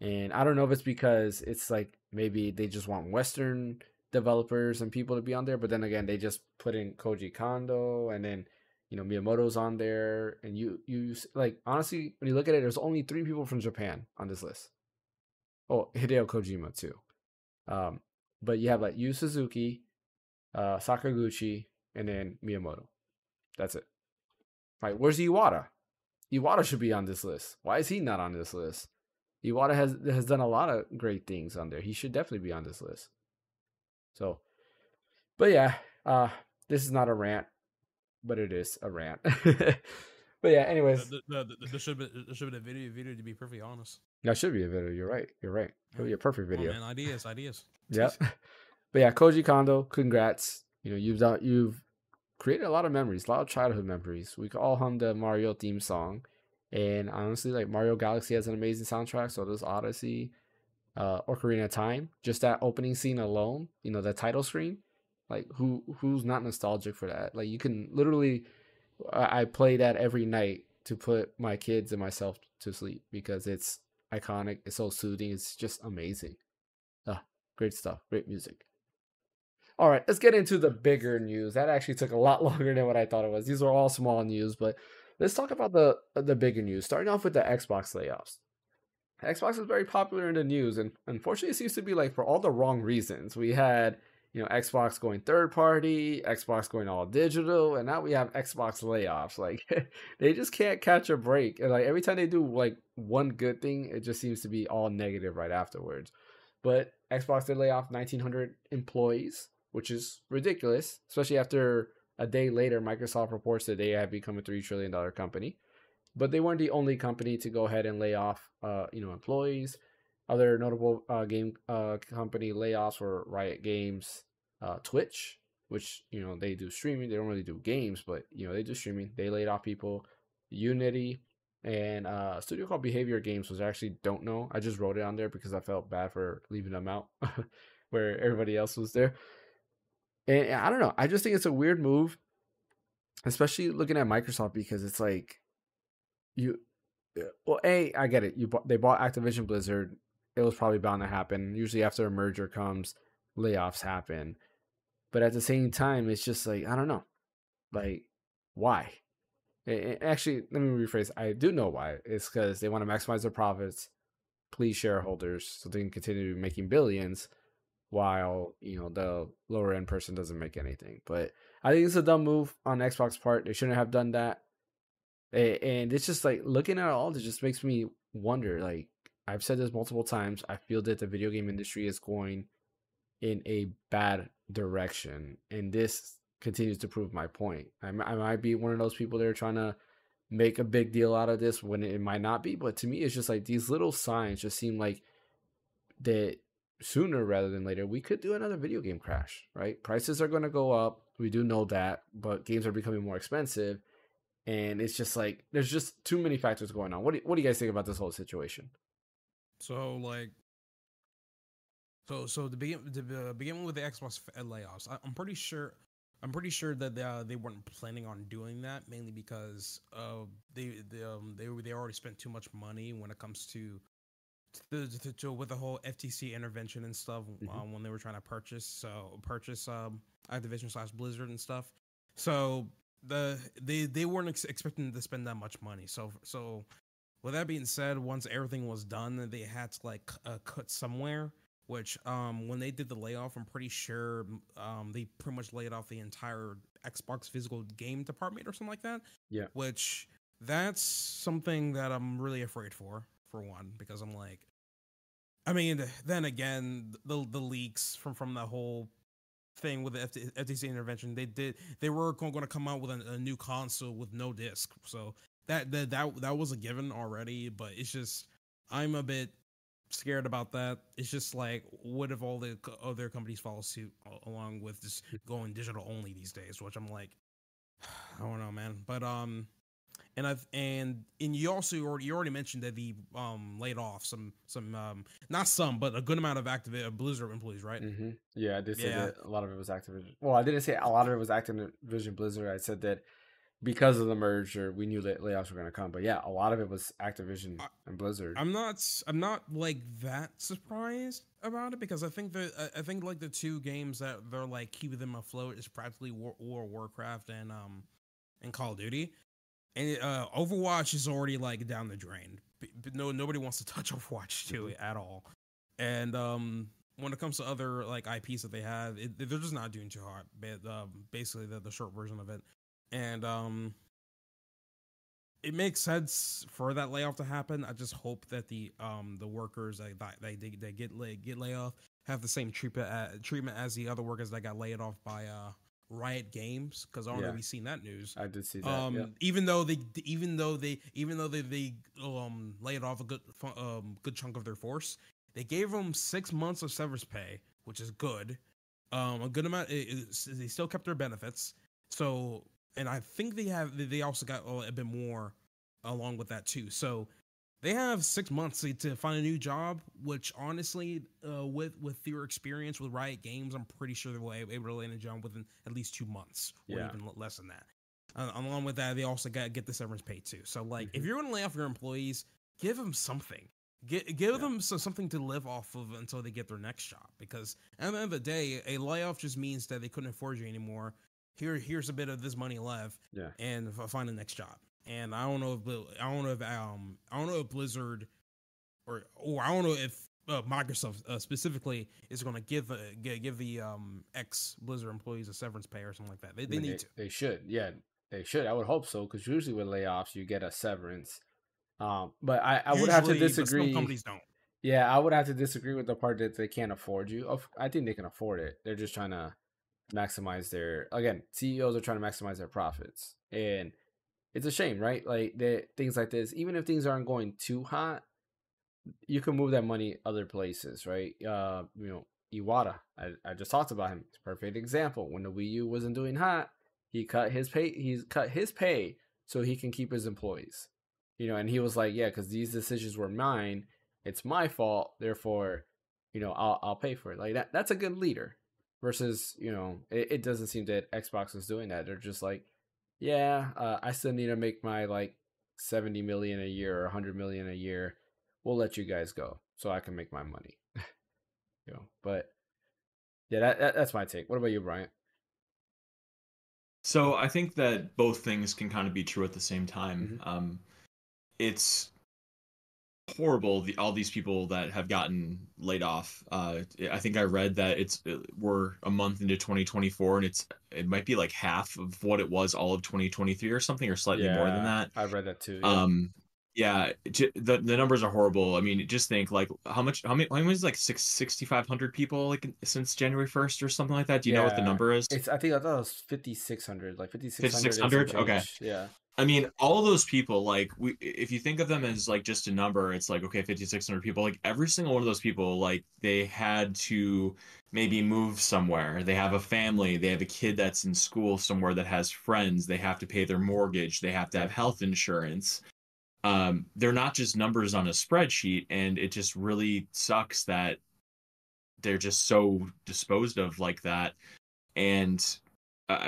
And I don't know if it's because it's like maybe they just want Western developers and people to be on there. But then again, they just put in Koji Kondo, and then, Miyamoto's on there. And you like, honestly, when you look at it, there's only three people from Japan on this list. Oh, Hideo Kojima too. But you have like Yu Suzuki, Sakaguchi, and then Miyamoto. That's it. Right? Where's Iwata? Iwata should be on this list. Why is he not on this list? Iwata has done a lot of great things on there. He should definitely be on this list. So, but yeah, this is not a rant, but it is a rant. But yeah, anyways, there should be a video to be perfectly honest. That should be a video. You're right. It'll be a perfect video. Oh, man, ideas. Yeah. But yeah, Koji Kondo, congrats. You've created a lot of memories, a lot of childhood memories. We could all hum the Mario theme song, and honestly, like Mario Galaxy has an amazing soundtrack. So does Odyssey, Ocarina of Time. Just that opening scene alone, the title screen. Like, who's not nostalgic for that? Like, you can literally, I play that every night to put my kids and myself to sleep because it's iconic. It's so soothing. It's just amazing. Great stuff. Great music. All right, let's get into the bigger news. That actually took a lot longer than what I thought it was. These are all small news, but let's talk about the bigger news. Starting off with the Xbox layoffs. Xbox was very popular in the news, and unfortunately it seems to be like for all the wrong reasons. We had, you know, Xbox going third party, Xbox going all digital, and now we have Xbox layoffs. Like they just can't catch a break. And like every time they do like one good thing, it just seems to be all negative right afterwards. But Xbox did lay off 1,900 employees, which is ridiculous, especially after a day later Microsoft reports that they have become a $3 trillion company. But they weren't the only company to go ahead and lay off you know, employees. Other notable game company layoffs were Riot Games, Twitch, which, you know, they do streaming. They don't really do games, but, you know, they do streaming. They laid off people. Unity, and a studio called Behavior Games, which I actually don't know. I just wrote it on there because I felt bad for leaving them out where everybody else was there. And I don't know. I just think it's a weird move, especially looking at Microsoft, because it's like, well, A, I get it. They bought Activision Blizzard. It was probably bound to happen. Usually after a merger comes, layoffs happen. But at the same time, it's just like, I don't know. Like, why? Actually, let me rephrase. I do know why. It's because they want to maximize their profits, please shareholders, so they can continue making billions while, you know, the lower end person doesn't make anything. But I think it's a dumb move on Xbox's part. They shouldn't have done that. And it's just like looking at all this just makes me wonder. Like I've said this multiple times, I feel that the video game industry is going in a bad direction, and this continues to prove my point. I might be one of those people that are trying to make a big deal out of this when it might not be, but to me it's just like these little signs just seem like that sooner rather than later we could do another video game crash, right? Prices are going to go up, we do know that, but games are becoming more expensive. And it's just like, there's just too many factors going on. What do you guys think about this whole situation? So like, so to begin with the Xbox layoffs, I'm pretty sure that they weren't planning on doing that, mainly because they already spent too much money when it comes to with the whole FTC intervention and stuff. When they were trying to purchase Activision/Blizzard and stuff. So they weren't expecting to spend that much money. So with that being said, once everything was done, they had to like cut somewhere, which when they did the layoff, I'm pretty sure they pretty much laid off the entire Xbox physical game department or something like that. Yeah, which that's something that I'm really afraid for one, because I'm like, I mean, then again, the leaks from the whole thing with the FTC intervention, they were going to come out with a new console with no disc, so that was a given already. But it's just, I'm a bit scared about that. It's just like, what if all the other companies follow suit along with just going digital only these days, which I'm like, I don't know, man. But and you already mentioned that the laid off not some but a good amount of Activision Blizzard employees, right? Yeah, I did say that a lot of it was Activision. Well, I didn't say a lot of it was Activision Blizzard. I said that because of the merger, we knew that layoffs were going to come. But yeah, a lot of it was Activision and Blizzard. I'm not like that surprised about it, because I think like the two games that they're like keeping them afloat is practically Warcraft and Call of Duty. And Overwatch is already like down the drain. Nobody wants to touch Overwatch 2 at all. And when it comes to other like IPs that they have, they're just not doing too hot. But basically, the short version of it. And it makes sense for that layoff to happen. I just hope that the workers that get laid off have the same treatment as the other workers that got laid off by Riot Games, because I already seen that news. I did see that. Even though they laid off a good chunk of their force, they gave them 6 months of severance pay, which is good. A good amount. They still kept their benefits. So, and I think they also got a bit more along with that too. So they have 6 months to find a new job, which honestly, with your experience with Riot Games, I'm pretty sure they were able to land a job within at least 2 months, or even less than that. Along with that, they also got to get the severance pay too. So, like, if you're going to lay off your employees, give them something. Give them something to live off of until they get their next job. Because at the end of the day, a layoff just means that they couldn't afford you anymore. Here's a bit of this money left, and find the next job. And I don't know if Blizzard or I don't know if Microsoft specifically is going to give the ex-Blizzard employees a severance pay or something like that. They need to. They should. Yeah, they should. I would hope so, because usually with layoffs, you get a severance. But I usually would have to disagree. Some companies don't. Yeah, I would have to disagree with the part that they can't afford you. I think they can afford it. They're just trying to maximize their... Again, CEOs are trying to maximize their profits. And it's a shame, right? Like, things like this, even if things aren't going too hot, you can move that money other places, right? You know, Iwata, I just talked about him. It's a perfect example. When the Wii U wasn't doing hot, he's cut his pay so he can keep his employees. You know, and he was like, yeah, because these decisions were mine. It's my fault, therefore, you know, I'll pay for it. Like that's a good leader. Versus, you know, it doesn't seem that Xbox is doing that. They're just like, yeah, I still need to make my like $70 million a year or $100 million a year. We'll let you guys go so I can make my money. You know, but yeah, that's my take. What about you, Bryant? So I think that both things can kind of be true at the same time. Mm-hmm. It's horrible, all these people that have gotten laid off. I think I read that we're a month into 2024, and it might be like half of what it was all of 2023 or something, or slightly more than that. I read that too. Yeah. Yeah, the numbers are horrible. I mean, just think like how many is like 6,500 people like since January 1st or something like that. Do you know what the number is? It's I thought it was 5,600, like 5,600. Okay, yeah. I mean, all those people, like, if you think of them as like just a number, it's like, okay, 5,600 people, like every single one of those people, like they had to maybe move somewhere. They have a family. They have a kid that's in school somewhere that has friends. They have to pay their mortgage. They have to have health insurance. They're not just numbers on a spreadsheet, and it just really sucks that they're just so disposed of like that. And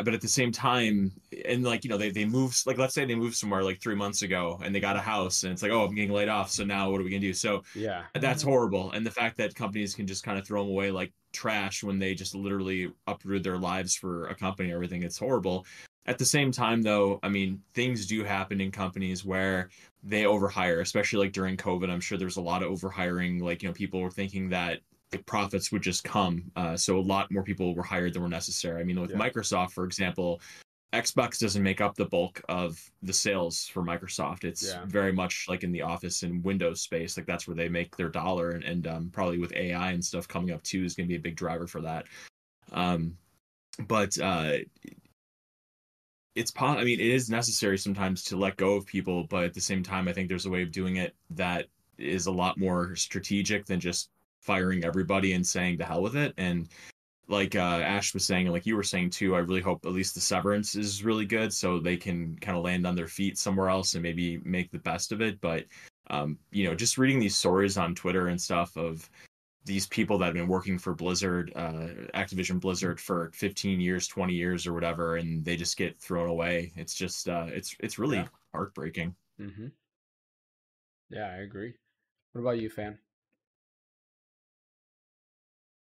but at the same time, and like, you know, they move, like, let's say they moved somewhere like 3 months ago and they got a house, and it's like, oh, I'm getting laid off, so now what are we gonna do? So yeah, that's horrible. And the fact that companies can just kind of throw them away like trash when they just literally uprooted their lives for a company and everything, it's horrible. At the same time, though, I mean, things do happen in companies where they overhire, especially like during COVID. I'm sure there's a lot of overhiring. Like, you know, people were thinking that the profits would just come. So a lot more people were hired than were necessary. I mean, with Microsoft, for example, Xbox doesn't make up the bulk of the sales for Microsoft. It's very much like in the Office and Windows space. Like that's where they make their dollar. And probably with AI and stuff coming up, too, is going to be a big driver for that. I mean, it is necessary sometimes to let go of people, but at the same time, I think there's a way of doing it that is a lot more strategic than just firing everybody and saying to hell with it. And like Ash was saying, and like you were saying too, I really hope at least the severance is really good so they can kind of land on their feet somewhere else and maybe make the best of it. But, you know, just reading these stories on Twitter and stuff of these people that have been working for Blizzard, Activision Blizzard, for 15 years, 20 years or whatever, and they just get thrown away. It's just, it's really heartbreaking. Mm-hmm. Yeah, I agree. What about you, Fan?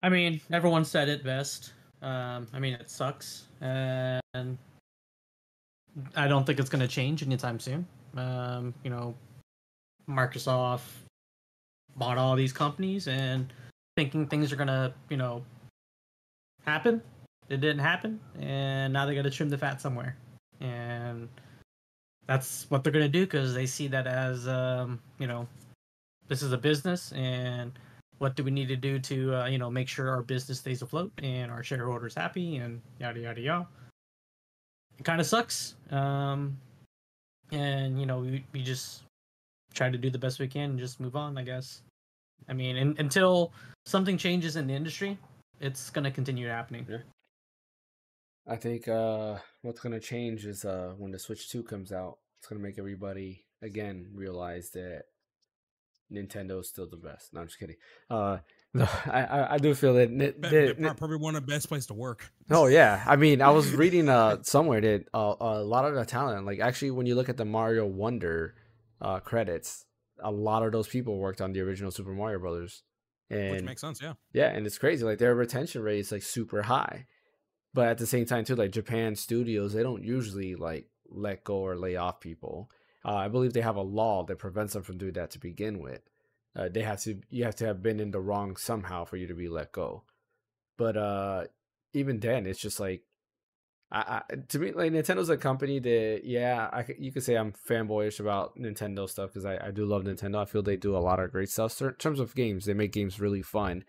I mean, everyone said it best. I mean, it sucks. And I don't think it's going to change anytime soon. You know, Microsoft bought all these companies and thinking things are gonna, you know, happen. It didn't happen, and now they gotta trim the fat somewhere, and that's what they're gonna do because they see that as, you know, this is a business, and what do we need to do to, you know, make sure our business stays afloat and our shareholders happy and yada yada yada. It kind of sucks, and you know, we just try to do the best we can and just move on, I guess. I mean, until something changes in the industry, it's going to continue happening. Yeah. I think what's going to change is when the Switch 2 comes out, it's going to make everybody, again, realize that Nintendo is still the best. No, I'm just kidding. No, I do feel that... They're probably one of the best places to work. Oh, yeah. I mean, I was reading somewhere that a lot of the talent, like actually when you look at the Mario Wonder credits, a lot of those people worked on the original Super Mario Brothers, and which makes sense. Yeah, and it's crazy, like their retention rate is like super high, but at the same time too, like Japan studios, they don't usually like let go or lay off people. I believe they have a law that prevents them from doing that to begin with, you have to have been in the wrong somehow for you to be let go. But even then, it's just like, to me, like, Nintendo's a company that, yeah, you could say I'm fanboyish about Nintendo stuff, because I do love Nintendo. I feel they do a lot of great stuff in terms of games. They make games really fun.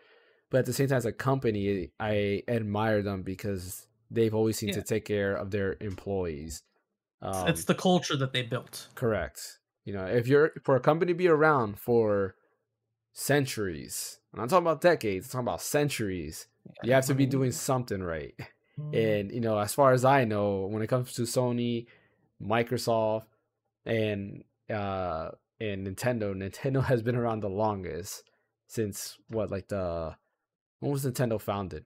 But at the same time, as a company, I admire them because they've always seemed to take care of their employees. It's the culture that they built. Correct. You know, if you're for a company to be around for centuries, and I'm talking about decades, I'm talking about centuries, you have to be doing something right. And, you know, as far as I know, when it comes to Sony, Microsoft, and Nintendo, Nintendo has been around the longest since, what, like when was Nintendo founded?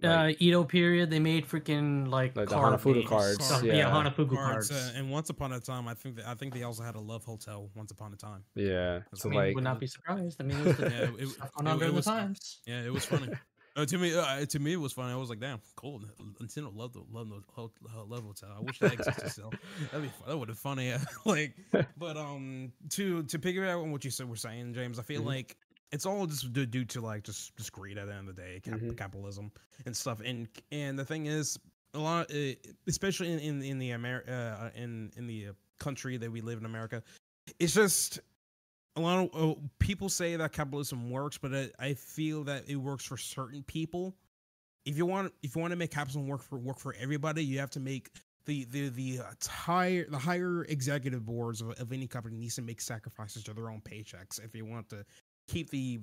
Like, Edo period. They made freaking like card the Hanafuku cards. Yeah, Hanafuku cards. And once upon a time, I think they also had a Love Hotel. Once upon a time. Yeah. So I mean, like, would not be surprised. I mean, it was times. Yeah, it was funny. To me, it was funny. I was like, damn, cool. Nintendo loved the Love Hotel. I wish that existed still. That would have funny. Like, but to piggyback on what you said, James, I feel like it's all just due to like just greed at the end of the day, capitalism and stuff. And the thing is, a lot, especially in the country that we live in, America, it's just a lot of people say that capitalism works, but I feel that it works for certain people. If you want to make capitalism work for everybody, you have to make the higher executive boards of any company needs to make sacrifices to their own paychecks if you want to keep the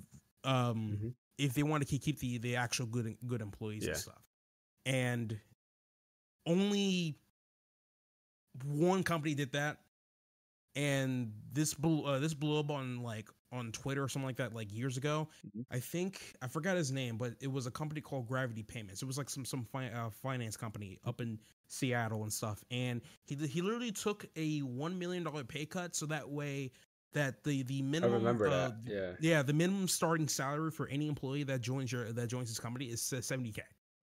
if they want to keep the actual good employees and stuff. And only one company did that, and this blew up on like on Twitter or something like that, like years ago. I forgot his name, but it was a company called Gravity Payments. It was like some finance company up in Seattle and stuff, and he literally took a $1 million pay cut so that way that the minimum the minimum starting salary for any employee that joins his company is $70K.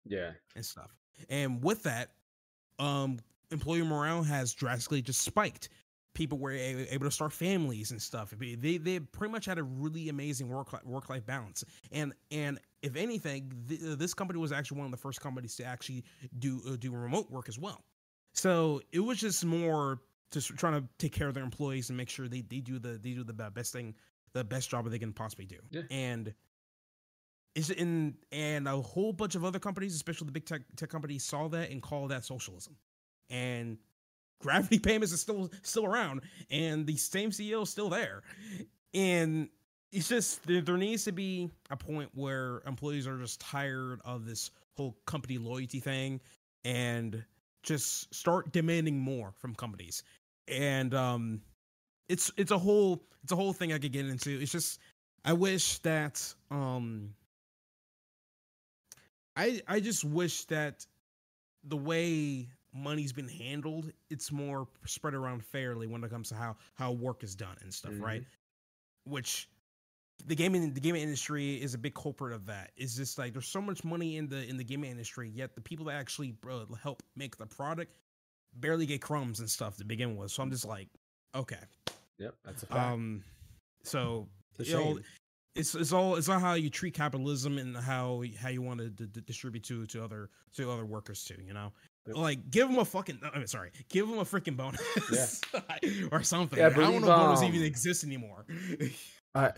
Yeah. And stuff. And with that, employee morale has drastically just spiked. People were able to start families and stuff. They pretty much had a really amazing work-life balance. And if anything, this company was actually one of the first companies to actually do remote work as well. So it was just more just trying to take care of their employees and make sure they do the best thing, the best job that they can possibly do. Yeah. And a whole bunch of other companies, especially the big tech companies, saw that and called that socialism. And Gravity Payments is still around, and the same CEO is still there. And it's just there needs to be a point where employees are just tired of this whole company loyalty thing and just start demanding more from companies. And it's a whole thing I could get into. It's just I wish that I just wish that the way money's been handled, it's more spread around fairly when it comes to how work is done and stuff, right? Which the gaming industry is a big culprit of that. It's just like there's so much money in the gaming industry, yet the people that actually help make the product barely get crumbs and stuff to begin with. So I'm just like, okay, yep, that's a fact. So you know, it's all how you treat capitalism and how you want to distribute to other workers too, you know. Like, give them a fucking... I'm sorry. Give them a freaking bonus. Yeah. Or something. Yeah, like, I don't know if bonus even exist anymore.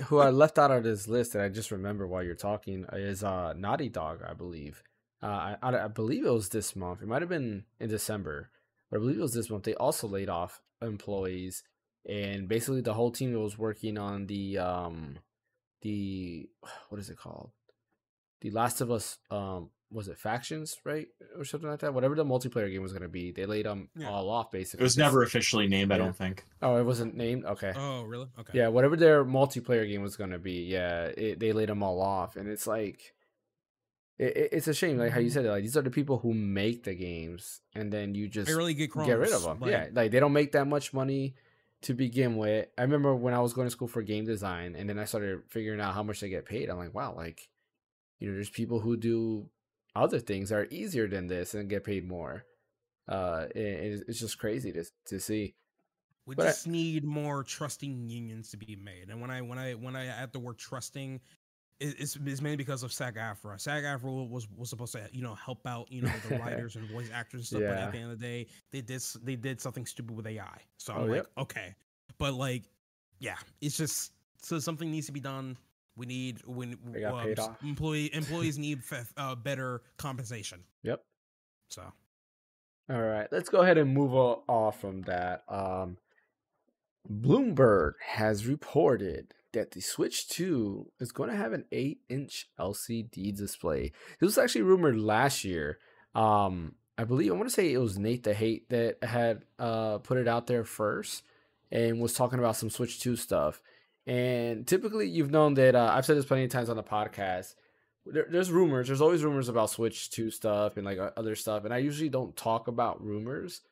Who I left out of this list that I just remember while you're talking is Naughty Dog, I believe. I believe it was this month. It might have been in December. But I believe it was this month. They also laid off employees. And basically the whole team was working on the... What is it called? The Last of Us... was it Factions, right? Or something like that? Whatever the multiplayer game was going to be, they laid them all off, basically. It was never officially named, I don't think. Oh, it wasn't named? Okay. Oh, really? Okay. Yeah, whatever their multiplayer game was going to be, they laid them all off. And it's like, it's a shame, like how you said it. Like, these are the people who make the games, and then you just really get rid of them. Like, yeah, like they don't make that much money to begin with. I remember when I was going to school for game design, and then I started figuring out how much they get paid. I'm like, wow, like, you know, there's people who do other things are easier than this and get paid more. It's just crazy to see. We just need more trusting unions to be made. And when I add the word trusting, it's mainly because of SAG-AFTRA. SAG-AFTRA was supposed to, you know, help out, you know, the writers and voice actors and stuff. Yeah. But at the end of the day, they did something stupid with AI. So I'm like, okay, but like, yeah, it's just so something needs to be done. We need employees need better compensation. Yep. So. All right, let's go ahead and move off from that. Bloomberg has reported that the Switch 2 is going to have an 8-inch LCD display. This was actually rumored last year. I believe, I want to say it was Nate the Hate that had put it out there first and was talking about some Switch 2 stuff. And typically, you've known that, I've said this plenty of times on the podcast, there's rumors. There's always rumors about Switch 2 stuff and like other stuff. And I usually don't talk about rumors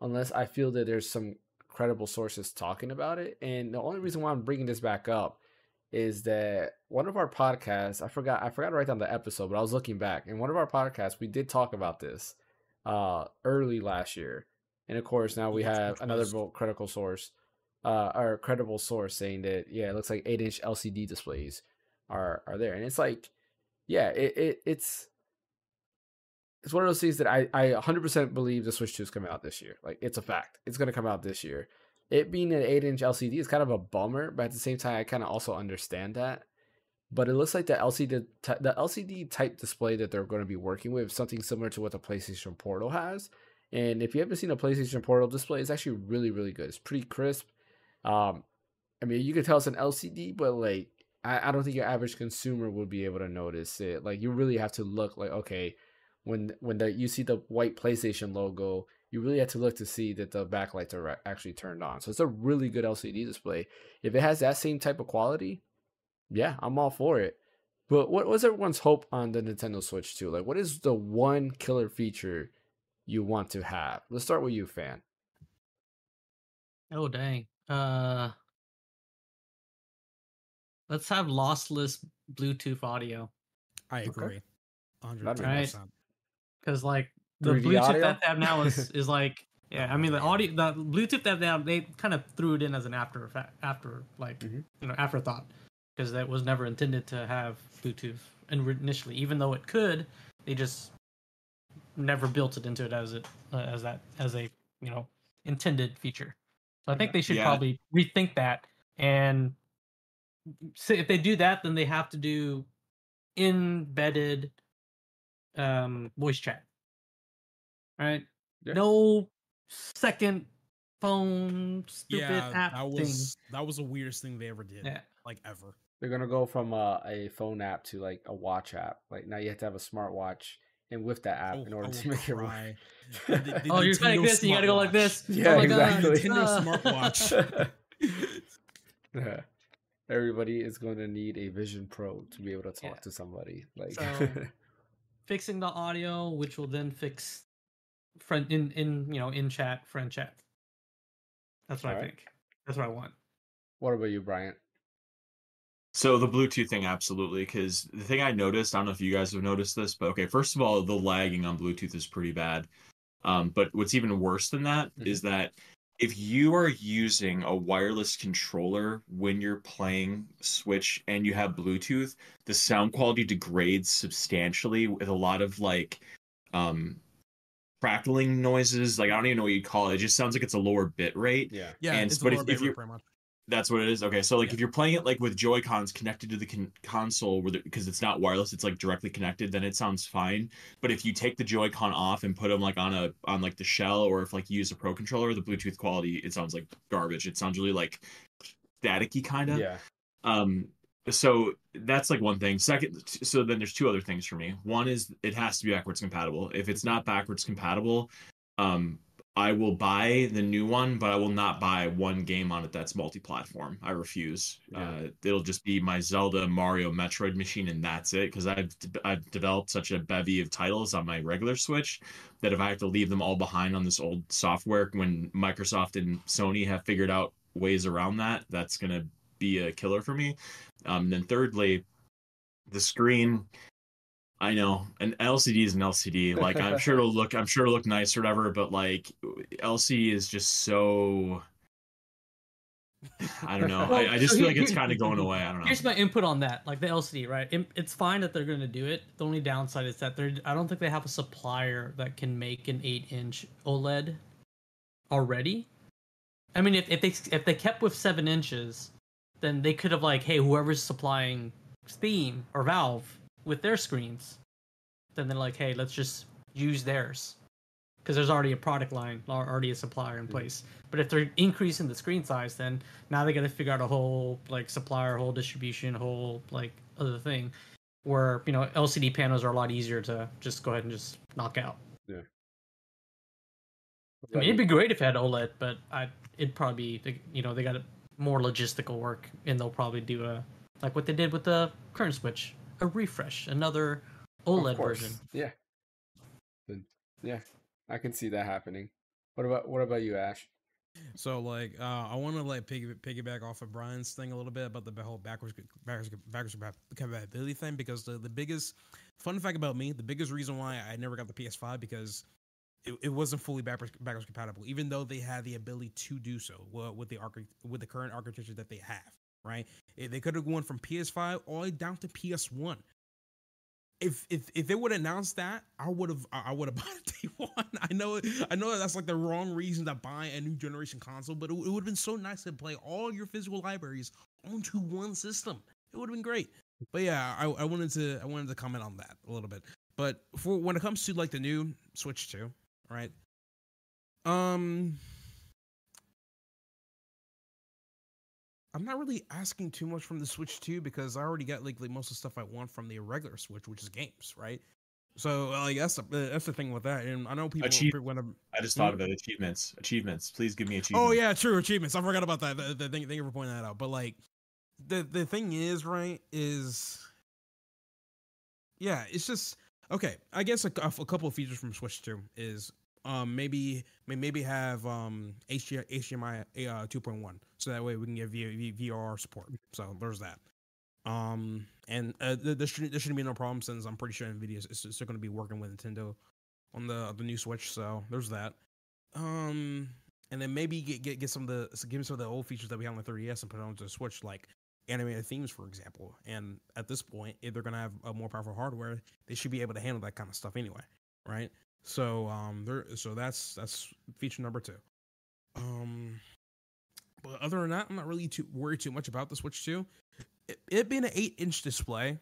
unless I feel that there's some credible sources talking about it. And the only reason why I'm bringing this back up is that one of our podcasts, I forgot to write down the episode, but I was looking back, and one of our podcasts, we did talk about this early last year. And of course, now we have another critical source, or credible source, saying that, yeah, it looks like 8-inch LCD displays are there. And it's like, yeah, it's one of those things that I 100% believe the Switch 2 is coming out this year. Like, it's a fact. It's going to come out this year. It being an 8-inch LCD is kind of a bummer, but at the same time, I kind of also understand that. But it looks like the LCD type display that they're going to be working with is something similar to what the PlayStation Portal has. And if you haven't seen a PlayStation Portal display, it's actually really, really good. It's pretty crisp. I mean, you could tell it's an LCD, but like, I don't think your average consumer would be able to notice it. Like, you really have to look, like, okay, when you see the white PlayStation logo, you really have to look to see that the backlights are actually turned on. So it's a really good LCD display. If it has that same type of quality, yeah, I'm all for it. But what was everyone's hope on the Nintendo Switch 2? Like, what is the one killer feature you want to have? Let's start with you, Fan. Oh, dang. Let's have lossless Bluetooth audio. I agree. 100%. Because like the Bluetooth that they have now is like, yeah, I mean, the Bluetooth that they have, they kind of threw it in as an afterthought, because that was never intended to have Bluetooth. And initially, even though it could, they just never built it into it as a intended feature. So I think they should probably rethink that. And so if they do that, then they have to do embedded voice chat. All right. Yeah. No second phone stupid app thing. That was the weirdest thing they ever did. Yeah. Like, ever. They're gonna go from a phone app to like a watch app. Like, now you have to have a smartwatch and with that app in order to make it right. Oh, you're like this and you gotta go like this. Yeah, oh my exactly. Nintendo smartwatch. Yeah. Everybody is going to need a Vision Pro to be able to talk to somebody. Like, so, fixing the audio, which will then fix friend chat. That's what I think. That's what I want. What about you, Bryant? So the Bluetooth thing, absolutely. Because the thing I noticed, I don't know if you guys have noticed this, but okay, first of all, the lagging on Bluetooth is pretty bad. But what's even worse than that is that if you are using a wireless controller when you're playing Switch and you have Bluetooth, the sound quality degrades substantially with a lot of like crackling noises. Like, I don't even know what you'd call it. It just sounds like it's a lower bit rate. Yeah. Yeah. And, but if you're, that's what it is. Okay. So like if you're playing it like with Joy-Cons connected to the console, because it's not wireless, it's like directly connected, then it sounds fine. But if you take the Joy-Con off and put them like on the shell, or if like you use a Pro controller, the Bluetooth quality, it sounds like garbage. It sounds really like staticky kind of. Yeah. So that's like one thing. Second, so then there's two other things for me. One is it has to be backwards compatible. If it's not backwards compatible, I will buy the new one, but I will not buy one game on it that's multi-platform. I refuse. Yeah. It'll just be my Zelda, Mario, Metroid machine, and that's it. Because I've developed such a bevy of titles on my regular Switch that if I have to leave them all behind on this old software, when Microsoft and Sony have figured out ways around that, that's going to be a killer for me. Then thirdly, the screen... I know an LCD is an LCD. Like, I'm sure it'll look nice or whatever, but like LCD is just so I don't know. Well, I just feel like it's kind of going away. I don't know. Here's my input on that. Like the LCD, right? It's fine that they're going to do it. The only downside is that I don't think they have a supplier that can make an 8-inch OLED already. I mean, if they kept with 7 inches, then they could have like, hey, whoever's supplying Steam or Valve with their screens, then they're like, hey, let's just use theirs. Because there's already a product line, already a supplier in place. But if they're increasing the screen size, then now they got to figure out a whole like supplier, whole distribution, whole like other thing, where you know LCD panels are a lot easier to just go ahead and just knock out. Yeah. I mean, it'd be great if it had OLED, but it'd probably be, you know, they got more logistical work, and they'll probably do a like what they did with the current Switch, a refresh, another OLED version. Yeah. Yeah. I can see that happening. What about you, Ash? So like I want to like piggyback off of Brian's thing a little bit about the whole backwards compatibility thing, because the biggest fun fact about me, the biggest reason why I never got the PS5 because it wasn't fully backwards compatible, even though they had the ability to do so with the current architecture that they have, right? They could have gone from PS5 all the way down to PS1. If they would announce that, I would have bought it day one. I know that's like the wrong reason to buy a new generation console, but it would have been so nice to play all your physical libraries onto one system. It would have been great. But yeah, I wanted to comment on that a little bit. But for when it comes to like the new Switch 2, right? I'm not really asking too much from the Switch 2 because I already got like most of the stuff I want from the regular Switch, which is games, right? So like that's the thing with that. And I know people I just thought about achievements. Achievements. Please give me achievements. Oh yeah, true, achievements. I forgot about that. The thing, thank you for pointing that out. But like the thing is, right, is yeah, it's just okay. I guess a couple of features from Switch 2 is maybe have HDMI 2.1, so that way we can get VR support. So there's that. And there shouldn't be no problem since I'm pretty sure Nvidia is still going to be working with Nintendo on the new Switch. So there's that. And then maybe get give me some of the old features that we had on the 3DS and put it onto the Switch, like animated themes, for example. And at this point, if they're going to have a more powerful hardware, they should be able to handle that kind of stuff anyway, right? So so that's feature number 2. But other than that, I'm not really too worried too much about the Switch 2. It being an 8-inch display,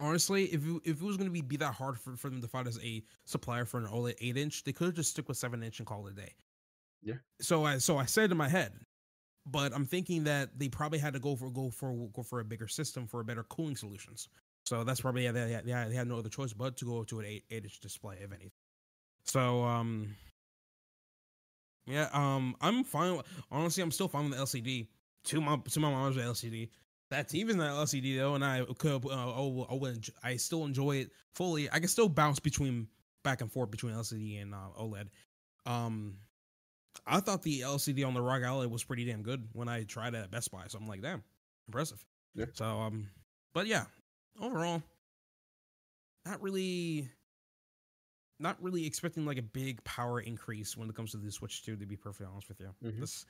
honestly, if it was going to be that hard for them to find as a supplier for an OLED 8-inch, they could have just stick with 7-inch and call it a day. Yeah. So I said in my head, but I'm thinking that they probably had to go for a bigger system for better cooling solutions. So that's probably, yeah, they had no other choice but to go to an 8-inch display, if anything. So, I'm fine. Honestly, I'm still fine with the LCD. To my mom's LCD. That TV's not LCD, though, and I still enjoy it fully. I can still bounce back and forth between LCD and OLED. I thought the LCD on the ROG Ally was pretty damn good when I tried it at Best Buy, so I'm like, damn, impressive. Yeah. So, but yeah. Overall, not really expecting like a big power increase when it comes to the Switch 2, to be perfectly honest with you. Mm-hmm. It's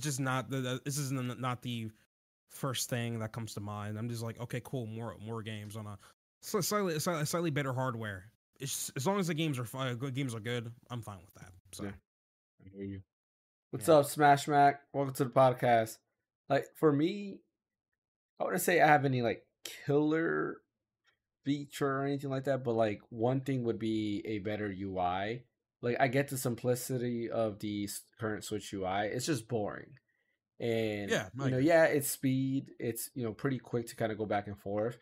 just not this is not the first thing that comes to mind. I'm just like, okay, cool, more games on a slightly better hardware. It's just, as long as the games are good, I'm fine with that. So, yeah. I hear you. What's up, Smash Mac? Welcome to the podcast. Like for me, I wouldn't say I have any like killer feature or anything like that, but like one thing would be a better UI. Like I get the simplicity of the current Switch UI. It's just boring, and yeah, you know, yeah, it's speed. It's, you know, pretty quick to kind of go back and forth,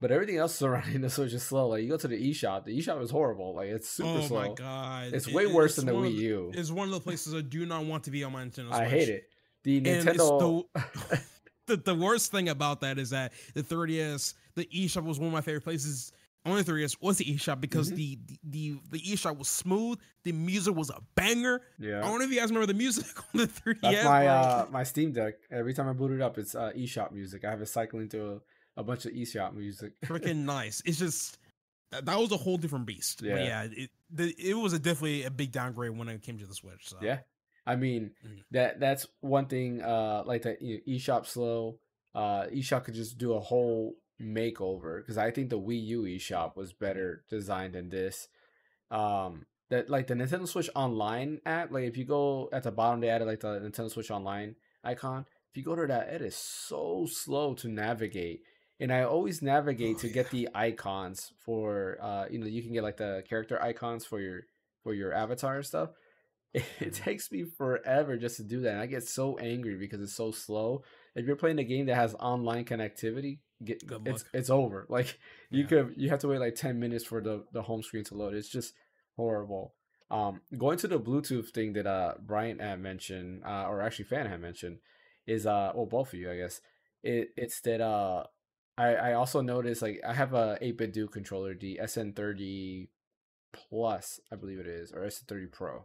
but everything else surrounding the Switch is slow. Like you go to the eShop. The eShop is horrible. Like it's super slow. Oh my god, it's way worse than the Wii U. It's one of the places I do not want to be on my Nintendo Switch. I hate it. The Nintendo. The worst thing about that is that the 3DS, the eShop was one of my favorite places. Only 3DS was the eShop because mm-hmm. the eShop was smooth. The music was a banger. Yeah. I don't know if you guys remember the music on the 3DS. That's my Steam Deck. Every time I boot it up, it's eShop music. I have it cycling through a bunch of eShop music. Freaking nice. It's just that was a whole different beast. Yeah. But yeah, it was definitely a big downgrade when it came to the Switch. So. Yeah. I mean, that's one thing. Like the eShop slow. eShop could just do a whole makeover, because I think the Wii U eShop was better designed than this. That like the Nintendo Switch Online app. Like if you go at the bottom, they added like the Nintendo Switch Online icon. If you go to that, it is so slow to navigate. And I always navigate to get the icons for you know, you can get like the character icons for your avatar and stuff. It takes me forever just to do that, and I get so angry because it's so slow. If you're playing a game that has online connectivity, it's over. Like you have to wait like 10 minutes for the home screen to load. It's just horrible. Going to the Bluetooth thing that Brian had mentioned, or actually Fan had mentioned, is well, both of you, I guess. It's that I also noticed, like, I have a 8-bit Dude controller, the SN30 Plus, I believe it is, or SN30 Pro,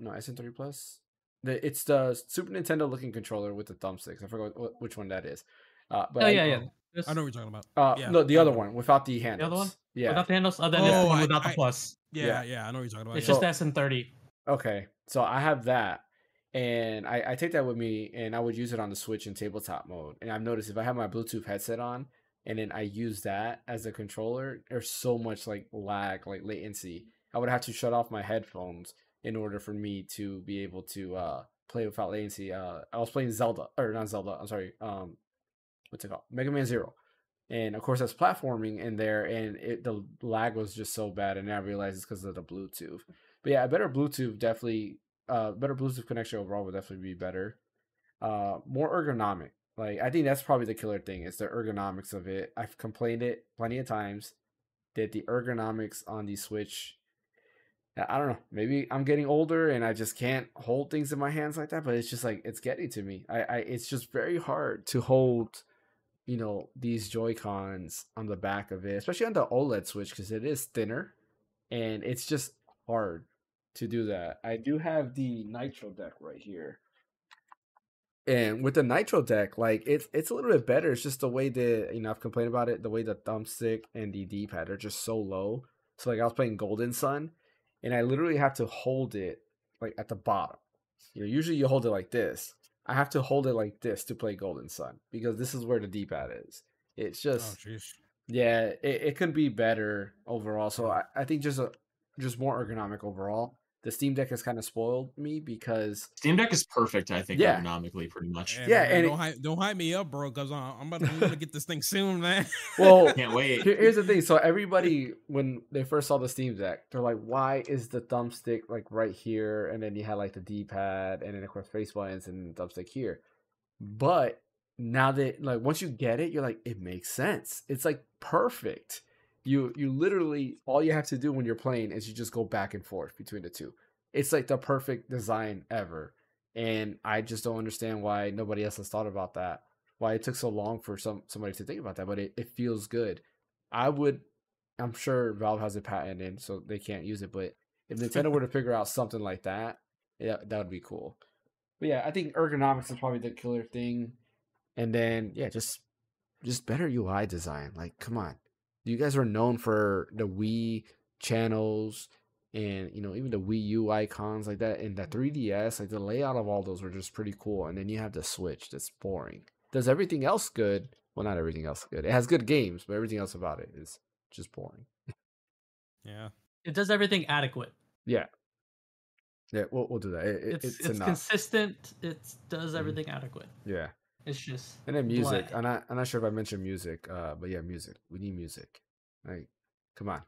no, SN30 Plus. It's the Super Nintendo looking controller with the thumbsticks. I forgot which one that is. But I know what you're talking about. No, the other one without the handles. The other one? Yeah. Without the handles? Oh, without the Plus. Yeah, I know what you're talking about. It's just SN30. Okay, so I have that. And I take that with me, and I would use it on the Switch in tabletop mode. And I've noticed if I have my Bluetooth headset on, and then I use that as a controller, there's so much like lag, like latency. I would have to shut off my headphones in order for me to be able to play without latency. I was playing Zelda, or not Zelda, I'm sorry. What's it called? Mega Man 0. And of course, that's platforming in there, and the lag was just so bad. And I realized it's because of the Bluetooth. But yeah, better Bluetooth connection overall would definitely be better. More ergonomic. Like, I think that's probably the killer thing, is the ergonomics of it. I've complained it plenty of times that the ergonomics on the Switch, I don't know, maybe I'm getting older and I just can't hold things in my hands like that, but it's just like, it's getting to me. It's just very hard to hold, you know, these Joy-Cons on the back of it, especially on the OLED Switch, because it is thinner and it's just hard to do that. I do have the Nitro deck right here, and with the Nitro deck, like it's a little bit better. It's just the way that, you know, I've complained about it, the way the thumbstick and the D-pad are just so low. So like I was playing Golden Sun, and I literally have to hold it like at the bottom. You know, usually you hold it like this. I have to hold it like this to play Golden Sun because this is where the D-pad is. It's just it could be better overall. So I think just more ergonomic overall. The Steam Deck has kind of spoiled me because Steam Deck is perfect, I think, ergonomically, pretty much. Yeah, man, and don't hype me up, bro, because I'm about to get this thing soon, man. Well, can't wait. Here's the thing: so everybody, when they first saw the Steam Deck, they're like, "Why is the thumbstick like right here?" And then you had like the D-pad, and then of course face buttons and thumbstick here. But now that like once you get it, you're like, it makes sense. It's like perfect. You literally, all you have to do when you're playing is you just go back and forth between the two. It's like the perfect design ever. And I just don't understand why nobody else has thought about that. Why it took so long for somebody to think about that, but it feels good. I'm sure Valve has a patent in, so they can't use it, but if Nintendo were to figure out something like that, yeah, that would be cool. But yeah, I think ergonomics is probably the killer thing. And then, yeah, just better UI design. Like, come on. You guys are known for the Wii channels and, you know, even the Wii U icons like that. And the 3DS, like the layout of all those were just pretty cool. And then you have the Switch that's boring. Does everything else good? Well, not everything else good. It has good games, but everything else about it is just boring. Yeah. It does everything adequate. Yeah. Yeah, we'll do that. It's consistent. It does everything adequate. Yeah. It's just, and then music. I'm not sure if I mentioned music, but yeah, music. We need music. Like, come on,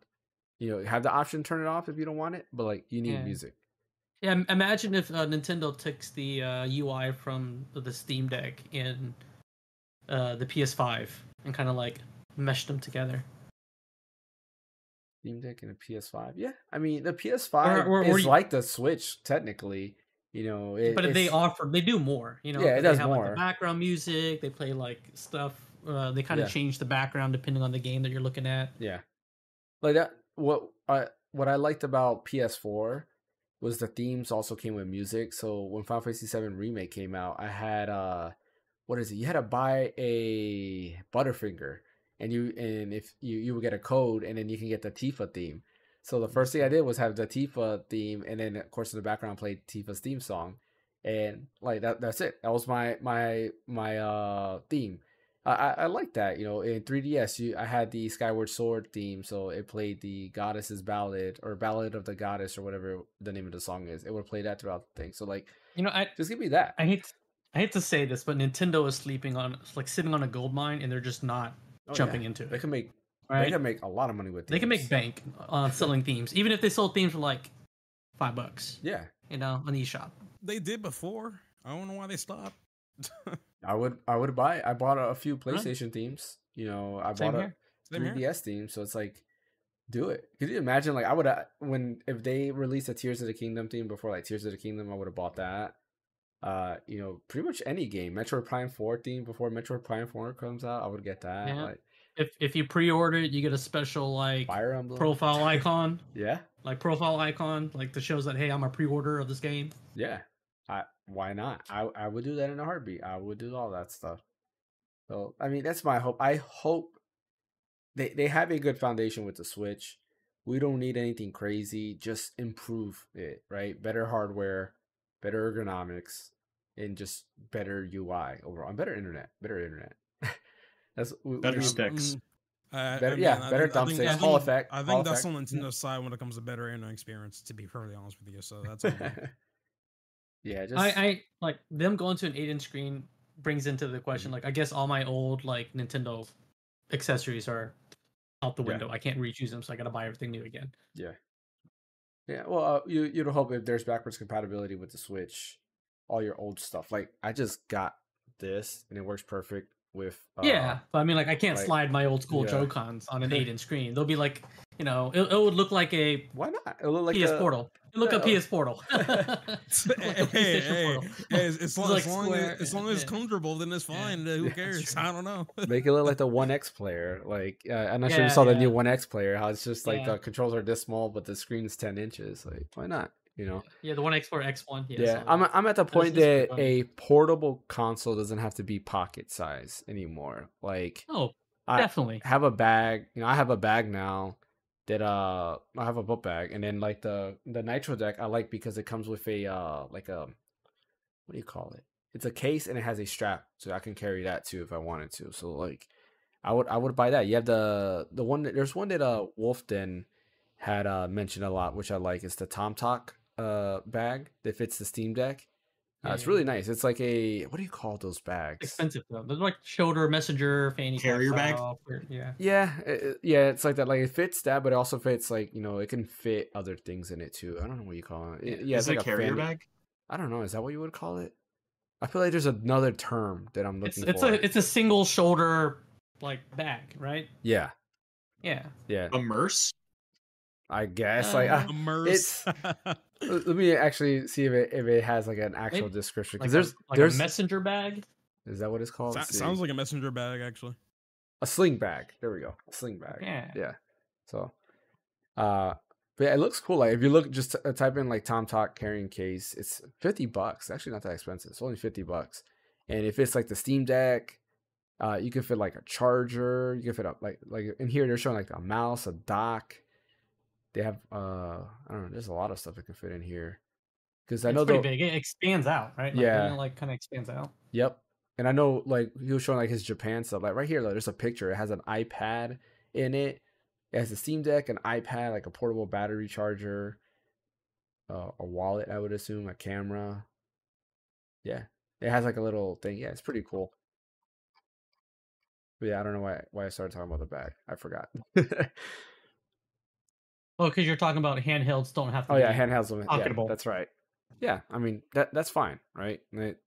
you know, have the option to turn it off if you don't want it, but like, you need music. Yeah, imagine if Nintendo takes the UI from the Steam Deck and the PS5 and kind of like mesh them together. Steam Deck and a PS5, yeah. I mean, the PS5 is like the Switch technically. You know, but they do more. You know, yeah, it does have more. Like, the background music, they play like stuff. They kind of change the background depending on the game that you're looking at. Yeah, like that. What I liked about PS4 was the themes also came with music. So when Final Fantasy VII Remake came out, I had what is it? You had to buy a Butterfinger, and if you would get a code, and then you can get the Tifa theme. So the first thing I did was have the Tifa theme, and then of course in the background played Tifa's theme song, and like that's it. That was my theme. I like that, you know. In 3DS, I had the Skyward Sword theme, so it played the Goddess's Ballad or Ballad of the Goddess or whatever the name of the song is. It would play that throughout the thing. So like, you know, just give me that. I hate to say this, but Nintendo is sitting on a gold mine, and they're just not jumping into it. They can make a lot of money with. They can make bank on selling themes, even if they sold themes for like $5. Yeah, you know, on eShop. They did before. I don't know why they stopped. I would buy it. I bought a few PlayStation themes. You know, I bought a 3DS theme. So it's like, do it. Could you imagine? Like, I would if they released a Tears of the Kingdom theme before like Tears of the Kingdom, I would have bought that. You know, pretty much any game. Metroid Prime 4 theme before Metroid Prime 4 comes out, I would get that. Yeah. Like, if you pre-order it, you get a special like profile icon. Yeah, like profile icon, like that shows that hey, I'm a pre-order of this game. Yeah. Why not? I would do that in a heartbeat. I would do all that stuff. So, I mean, that's my hope. I hope they have a good foundation with the Switch. We don't need anything crazy. Just improve it, right? Better hardware, better ergonomics, and just better UI overall. And better internet. Better internet. Better sticks. Better thumbsticks. Hall effect. I think that's on Nintendo's side when it comes to better internet experience, to be fairly honest with you. So that's yeah, just I like them going to an 8-inch screen brings into the question, like I guess all my old like Nintendo accessories are out the window. I can't reuse them, so I got to buy everything new again. Yeah, yeah. Well, you'd hope if there's backwards compatibility with the Switch, all your old stuff. Like I just got this, and it works perfect with. But I mean, like I can't slide my old school Joy-Cons on an 8-inch screen. They'll be like, you know, it would look like a It'll look like PS Portal. Look up PS Portal. As long as it's comfortable, then it's fine. Yeah. Who cares? I don't know. Make it look like the 1X player. Like I'm not sure you saw the new 1X player. How it's just like the controls are this small, but the screen's 10 inches. Like why not? You know. Yeah, the 1X for X1. Yeah. I'm at the point that a portable console doesn't have to be pocket size anymore. Like definitely. I have a bag. You know, I have a bag now. That I have a book bag, and then like the Nitro deck I like because it comes with a like a, what do you call it? It's a case and it has a strap, so I can carry that too if I wanted to. So like I would buy that. You have the one that, there's one that Wolf Den had mentioned a lot, which I like. It's the Tom Talk bag that fits the Steam Deck. It's really nice. It's like a, what do you call those bags? Expensive though. They're like shoulder messenger fanny carrier bag. It's like that. Like it fits that, but it also fits like, you know, it can fit other things in it too. I don't know what you call it. It's like a carrier bag. I don't know. Is that what you would call it? I feel like there's another term that I'm looking for. It's a single shoulder like bag, right? Yeah. Yeah. Yeah. A merce. I guess let me actually see if it has like an actual description, because like there's a messenger bag. Is that what it's called? Sounds like a messenger bag, actually. A sling bag. There we go. A sling bag. Yeah. So, but it looks cool. Like if you look, just type in like Tom Talk carrying case. It's $50. Actually, not that expensive. It's only $50. And if it's like the Steam Deck, you can fit like a charger. You can fit up like in here. They're showing like a mouse, a dock. They have I don't know. There's a lot of stuff that can fit in here, because I know it's pretty big. It expands out, right? Like, yeah, like kind of expands out. Yep. And I know like he was showing like his Japan stuff. Like right here, like, there's a picture. It has an iPad in it. It has a Steam Deck, an iPad, like a portable battery charger, a wallet. I would assume a camera. Yeah, it has like a little thing. Yeah, it's pretty cool. But yeah, I don't know why I started talking about the bag. I forgot. Oh, because you're talking about handhelds don't have to be handhelds are pocketable. Yeah, that's right. Yeah, I mean, that's fine, right?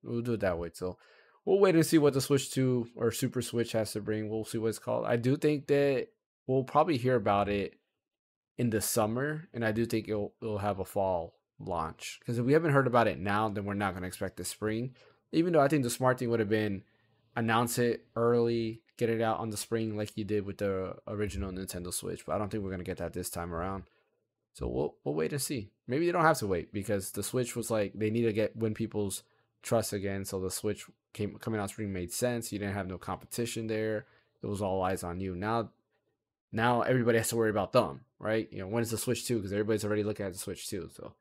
We'll do it that way. So we'll wait and see what the Switch 2 or Super Switch has to bring. We'll see what it's called. I do think that we'll probably hear about it in the summer, and I do think it'll have a fall launch. Because if we haven't heard about it now, then we're not going to expect the spring. Even though I think the smart thing would have been announce it early, get it out on the spring like you did with the original Nintendo Switch, but I don't think we're gonna get that this time around. So we'll wait and see. Maybe they don't have to wait, because the Switch was like, they need to win people's trust again. So the Switch coming out spring made sense. You didn't have no competition there. It was all eyes on you. Now everybody has to worry about them, right? You know, when is the Switch 2? Because everybody's already looking at the Switch 2. So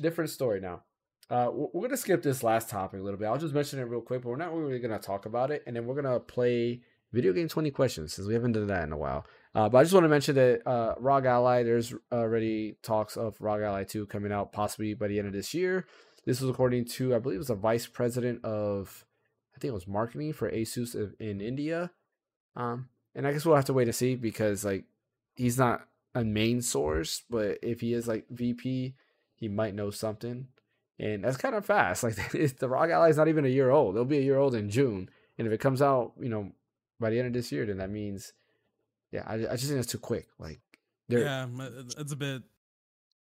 different story now. We're going to skip this last topic a little bit. I'll just mention it real quick, but we're not really going to talk about it. And then we're going to play Video Game 20 Questions, since we haven't done that in a while. But I just want to mention that ROG Ally, there's already talks of ROG Ally 2 coming out possibly by the end of this year. This was according to, I believe it was a vice president of, I think it was marketing for Asus in India. And I guess we'll have to wait to see, because like he's not a main source, but if he is like VP, he might know something. And that's kind of fast. Like the ROG Ally is not even a year old. They'll be a year old in June. And if it comes out, you know, by the end of this year, then that means, yeah, I just think it's too quick. Like, yeah, it's a bit.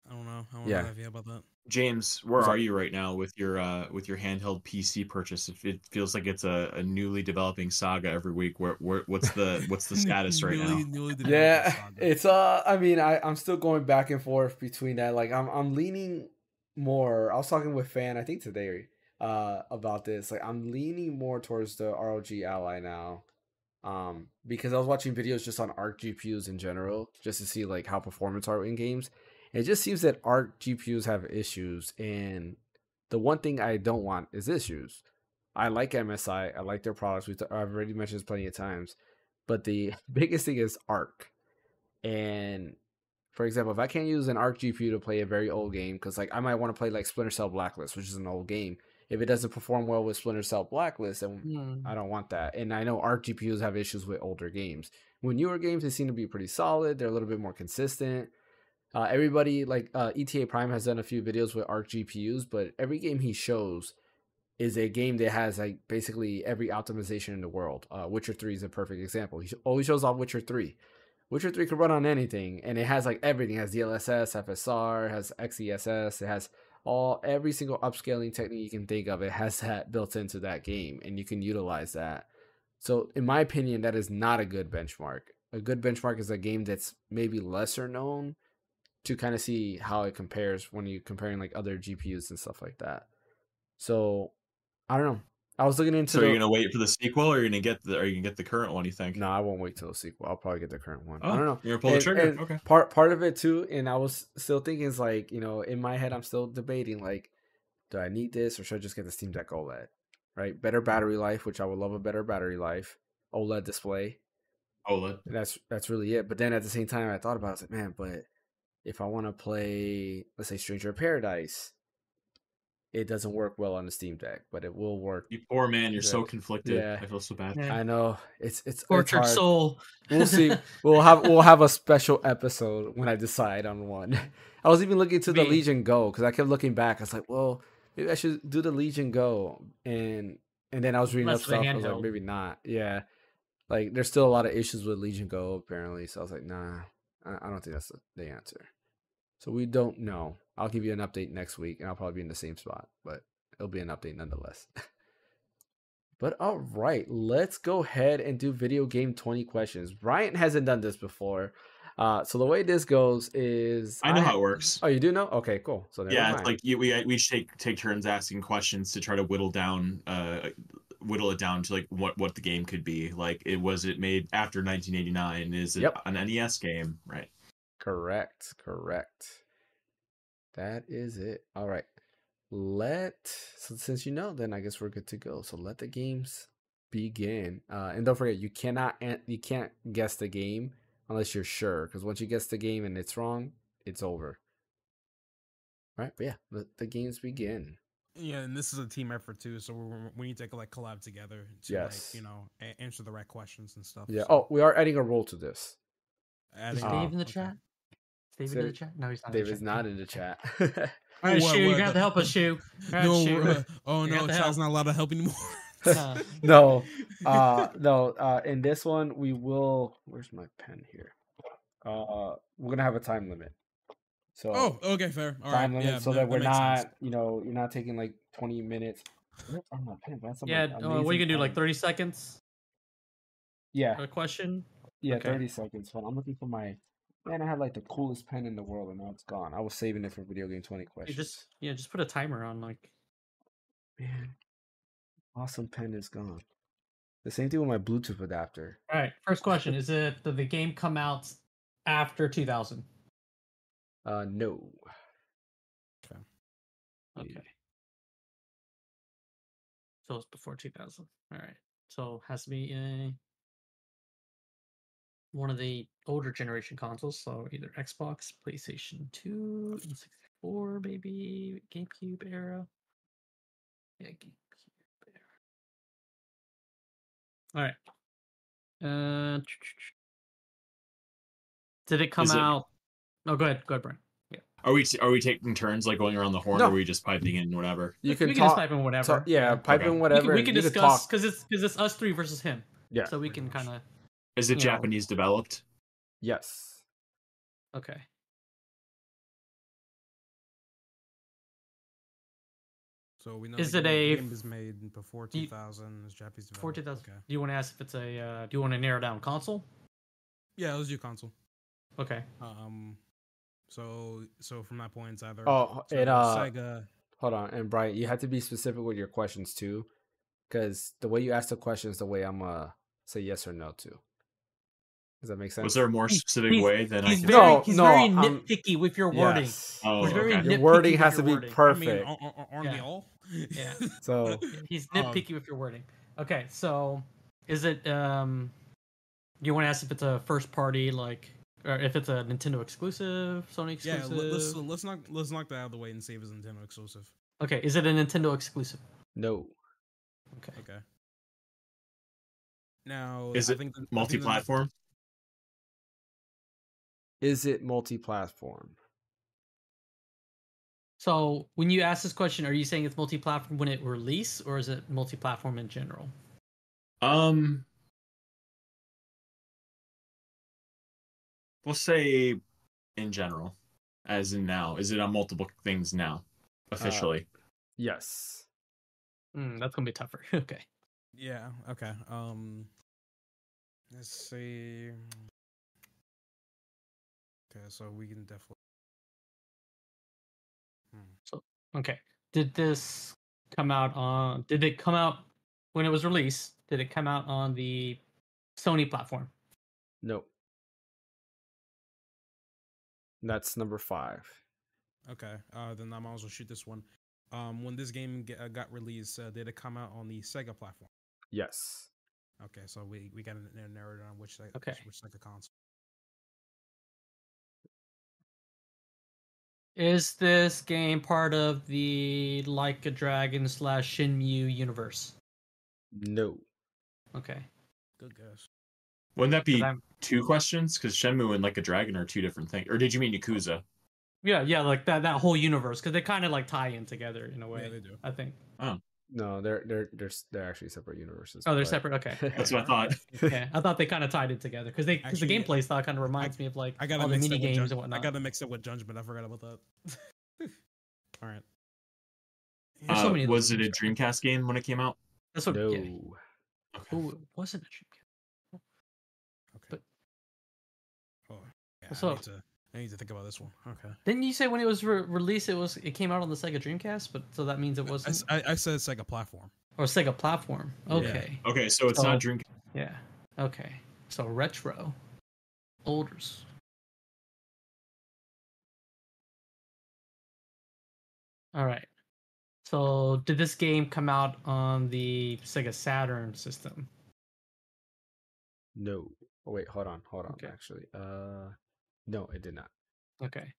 I don't know. I don't know how I feel about that. James, where are you right now with your handheld PC purchase? If it feels like it's a newly developing saga every week, where what's the status right now? Yeah, it's I mean, I'm still going back and forth between that. Like, I'm leaning more. I was talking with Fan, I think today, about this. Like, I'm leaning more towards the ROG Ally now. Because I was watching videos just on ARC GPUs in general, just to see like how performance are in games. It just seems that ARC GPUs have issues, and the one thing I don't want is issues. I like MSI. I like their products. I've already mentioned this plenty of times, but the biggest thing is ARC. And for example, if I can't use an ARC GPU to play a very old game, because like I might want to play like Splinter Cell Blacklist, which is an old game. If it doesn't perform well with Splinter Cell Blacklist, then I don't want that. And I know ARC GPUs have issues with older games. When newer games, they seem to be pretty solid. They're a little bit more consistent. Everybody, like ETA Prime has done a few videos with ARC GPUs, but every game he shows is a game that has like basically every optimization in the world. Witcher 3 is a perfect example. He always shows off Witcher 3. Witcher 3 could run on anything, and it has like everything. It has DLSS, FSR, it has XESS, it has... every single upscaling technique you can think of, it has that built into that game, and you can utilize that. So in my opinion, that is not a good benchmark. A good benchmark is a game that's maybe lesser known, to kind of see how it compares when you're comparing like other GPUs and stuff like that. So I don't know. I was looking into. So you're gonna wait for the sequel, or you're gonna get the, or you can get the current one? You think? No, I won't wait till the sequel. I'll probably get the current one. Oh, I don't know. You're gonna pull the trigger. Okay. Part of it too, and I was still thinking is like, you know, in my head, I'm still debating like, do I need this or should I just get the Steam Deck OLED? Right, better battery life, which I would love a better battery life, OLED display. OLED. That's really it. But then at the same time, I thought about it, I was like, man, but if I want to play, let's say, Stranger Paradise. It doesn't work well on the Steam Deck, but it will work. You poor man, you're so conflicted. Yeah. I feel so bad. Yeah. I know. It's tortured soul. We'll see. We'll have a special episode when I decide on one. I was even looking to the Legion Go, because I kept looking back. I was like, well, maybe I should do the Legion Go, and then I was reading up stuff. I was like, maybe not. Yeah, like there's still a lot of issues with Legion Go apparently. So I was like, nah, I don't think that's the answer. So we don't know. I'll give you an update next week, and I'll probably be in the same spot, but it'll be an update nonetheless. But all right, let's go ahead and do video game 20 questions. Brian hasn't done this before. So the way this goes is... I know how it works. Oh, you do know? Okay, cool. So yeah, it's like we take turns asking questions to try to whittle it down to like what the game could be. Like, was it made after 1989? Is it an NES game? Right. Correct. That is it. All right. So since you know, then I guess we're good to go. So let the games begin. And don't forget, you can't guess the game unless you're sure. Because once you guess the game and it's wrong, it's over. All right. But yeah, let the games begin. Yeah, and this is a team effort too. So we need to like collab together to like, you know, answer the right questions and stuff. Yeah. So. Oh, we are adding a role to this. Is Dave in the chat? David in the chat? No, he's not. David's not in the chat. All right, Shu, you're gonna have to help us, Shu. Oh no, Child's not allowed to help anymore. No. In this one, we will. Where's my pen here? We're gonna have a time limit. So. Oh, okay, fair. All time limit, yeah, so that we're not, you know, you're not taking like 20 minutes. Oh, my pen, that's what are you gonna do? Like 30 seconds? Yeah. For a question. Yeah, okay. 30 seconds. Hold on, I'm looking for my. Man, I had like the coolest pen in the world, and now it's gone. I was saving it for video game 20 questions. Just put a timer on, like. Man, awesome pen is gone. The same thing with my Bluetooth adapter. All right, first question: did the game come out after 2000? No. Okay. Okay. So it's before 2000. All right. So it has to be one of the older generation consoles. So either Xbox, PlayStation 2, N64, maybe GameCube era. Yeah, GameCube era. All right. Did it come out? Oh, go ahead, Brian. Yeah. Are we taking turns, like going around the horn, or are we just piping in whatever? We can just pipe in whatever. Yeah, pipe in whatever. We can discuss because it's us three versus him. Yeah. So we can kind of. Is it Japanese developed? Yes. Okay. So we know the game is made before 2000. Is Japanese developed? Before 2000. Okay. Do you want to ask if it's a? Do you want to narrow down console? Yeah, let's do console. Okay. So from that point, it's either Sega. Hold on, and Brian, you have to be specific with your questions too, because the way you ask the questions, the way I'm say yes or no to. Does that make sense? Was there a more specific way than I can? He's very nitpicky with your wording. Yes. Oh, okay. Your wording has to be perfect. I mean, aren't we all? Yeah. So he's nitpicky with your wording. Okay, so is it do you want to ask if it's a first party, like, or if it's a Nintendo exclusive, Sony exclusive? Yeah, let's knock that out of the way and see if it's a Nintendo exclusive. Okay, is it a Nintendo exclusive? No. Okay. Okay. Now, is it multi-platform? Is it multi-platform? So, when you ask this question, are you saying it's multi-platform when it released, or is it multi-platform in general? We'll say in general, as in now. Is it on multiple things now, officially? Yes. That's going to be tougher. Okay. Yeah, okay. Let's see. Okay, so we can definitely... So, okay. Did this come out on... Did it come out when it was released? Did it come out on the Sony platform? No. That's number 5. Okay, then I might as well shoot this one. When this game got released, did it come out on the Sega platform? Yes. Okay, so we got a narrative on which Sega console. Is this game part of the Like a Dragon / Shenmue universe? No. Okay. Good guess. Wouldn't that be two questions? Because Shenmue and Like a Dragon are two different things. Or did you mean Yakuza? Yeah, like that whole universe, because they kind of like tie in together in a way. Yeah, they do. I think. Oh no, they're actually separate universes. Oh, they're separate. Okay, that's what I thought. Yeah, I thought they kind of tied it together because the gameplay style kind of reminds me of like all the mini games and whatnot. I got to mix it with Judgment. I forgot about that. All right. Was it a Dreamcast game when it came out? That's what. No. Yeah. Okay. Oh, it wasn't a Dreamcast. Okay. But... Oh, yeah, so. I need to think about this one. Okay. Didn't you say when it was released, it came out on the Sega Dreamcast, but so that means it wasn't. I said Sega platform. Or Sega platform. Okay. Yeah. Okay, so it's not Dreamcast. Yeah. Okay. So retro, older. All right. So did this game come out on the Sega Saturn system? No. Oh wait, hold on. Okay. Actually, no, it did not. Okay,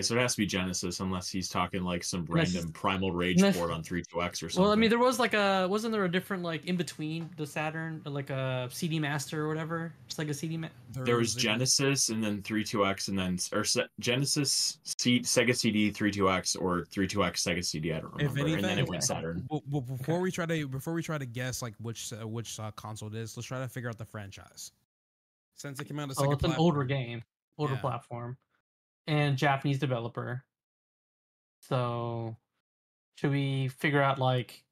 so it has to be Genesis, unless he's talking like some random Primal Rage board on 32X or something. Well, I mean, there was like wasn't there a different like in between the Saturn, like a CD Master or whatever? Just like a CD Master. There was Genesis and then 32X and then Genesis, Sega CD, 32X, or 32X Sega CD. I don't remember. Anything, and then it went Saturn. Well, before we try to guess like which console it is, let's try to figure out the franchise. Since it came out as like an older game. Older platform and Japanese developer. So, should we figure out like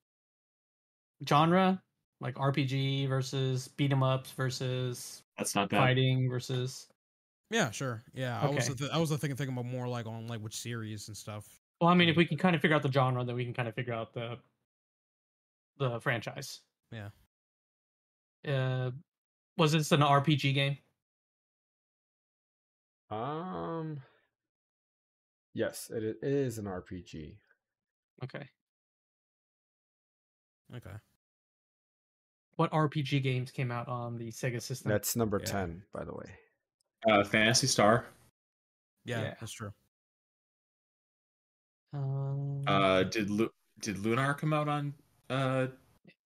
genre, like RPG versus beat 'em ups versus that's not fighting versus? Yeah, sure. Yeah, okay. I was thinking about more like on like which series and stuff. Well, I mean, if we can kind of figure out the genre, then we can kind of figure out the franchise. Yeah. Was this an RPG game? Yes, it is an RPG. Okay. Okay. What RPG games came out on the Sega system? That's number 10, by the way. Phantasy Star. Yeah, that's true. Did Lunar come out on?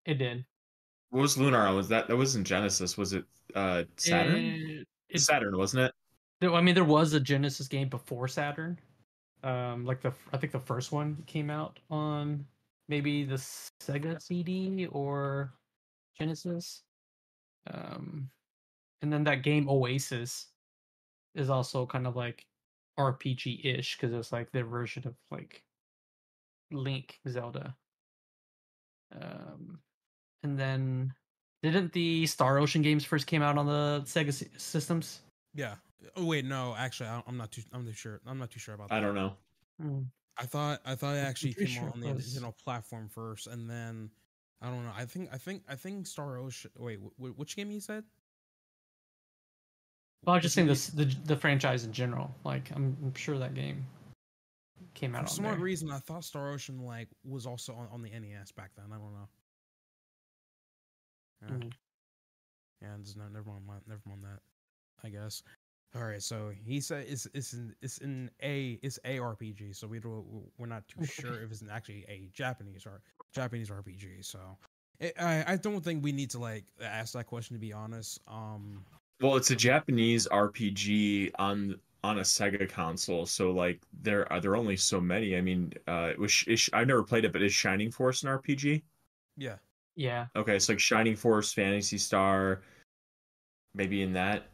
It did. What was Lunar? Was that wasn't Genesis? Was it Saturn? Saturn, wasn't it? I mean, there was a Genesis game before Saturn. I think the first one came out on maybe the Sega CD or Genesis. And then that game Oasis is also kind of like RPG-ish because it's like their version of like Link Zelda. And then didn't the Star Ocean games first came out on the Sega systems? Yeah. Oh wait, no. Actually, I'm not too sure. I'm not too sure about that. I don't know. I thought it actually came out on the Nintendo platform first, and then I don't know. I think Star Ocean. Wait, which game you said? Well, I was just saying the franchise in general. Like, I'm sure that game came out. For some odd reason, I thought Star Ocean like was also on the NES back then. I don't know. Yeah, never mind that. I guess. All right, so he said it's a RPG, so we're not too sure if it's actually a Japanese RPG. So I don't think we need to like ask that question, to be honest. Well, it's a Japanese RPG on a Sega console, so like there are only so many. I mean, I've never played it, but is Shining Force an RPG? Yeah. Yeah. Okay, it's like Shining Force, Phantasy Star, maybe in that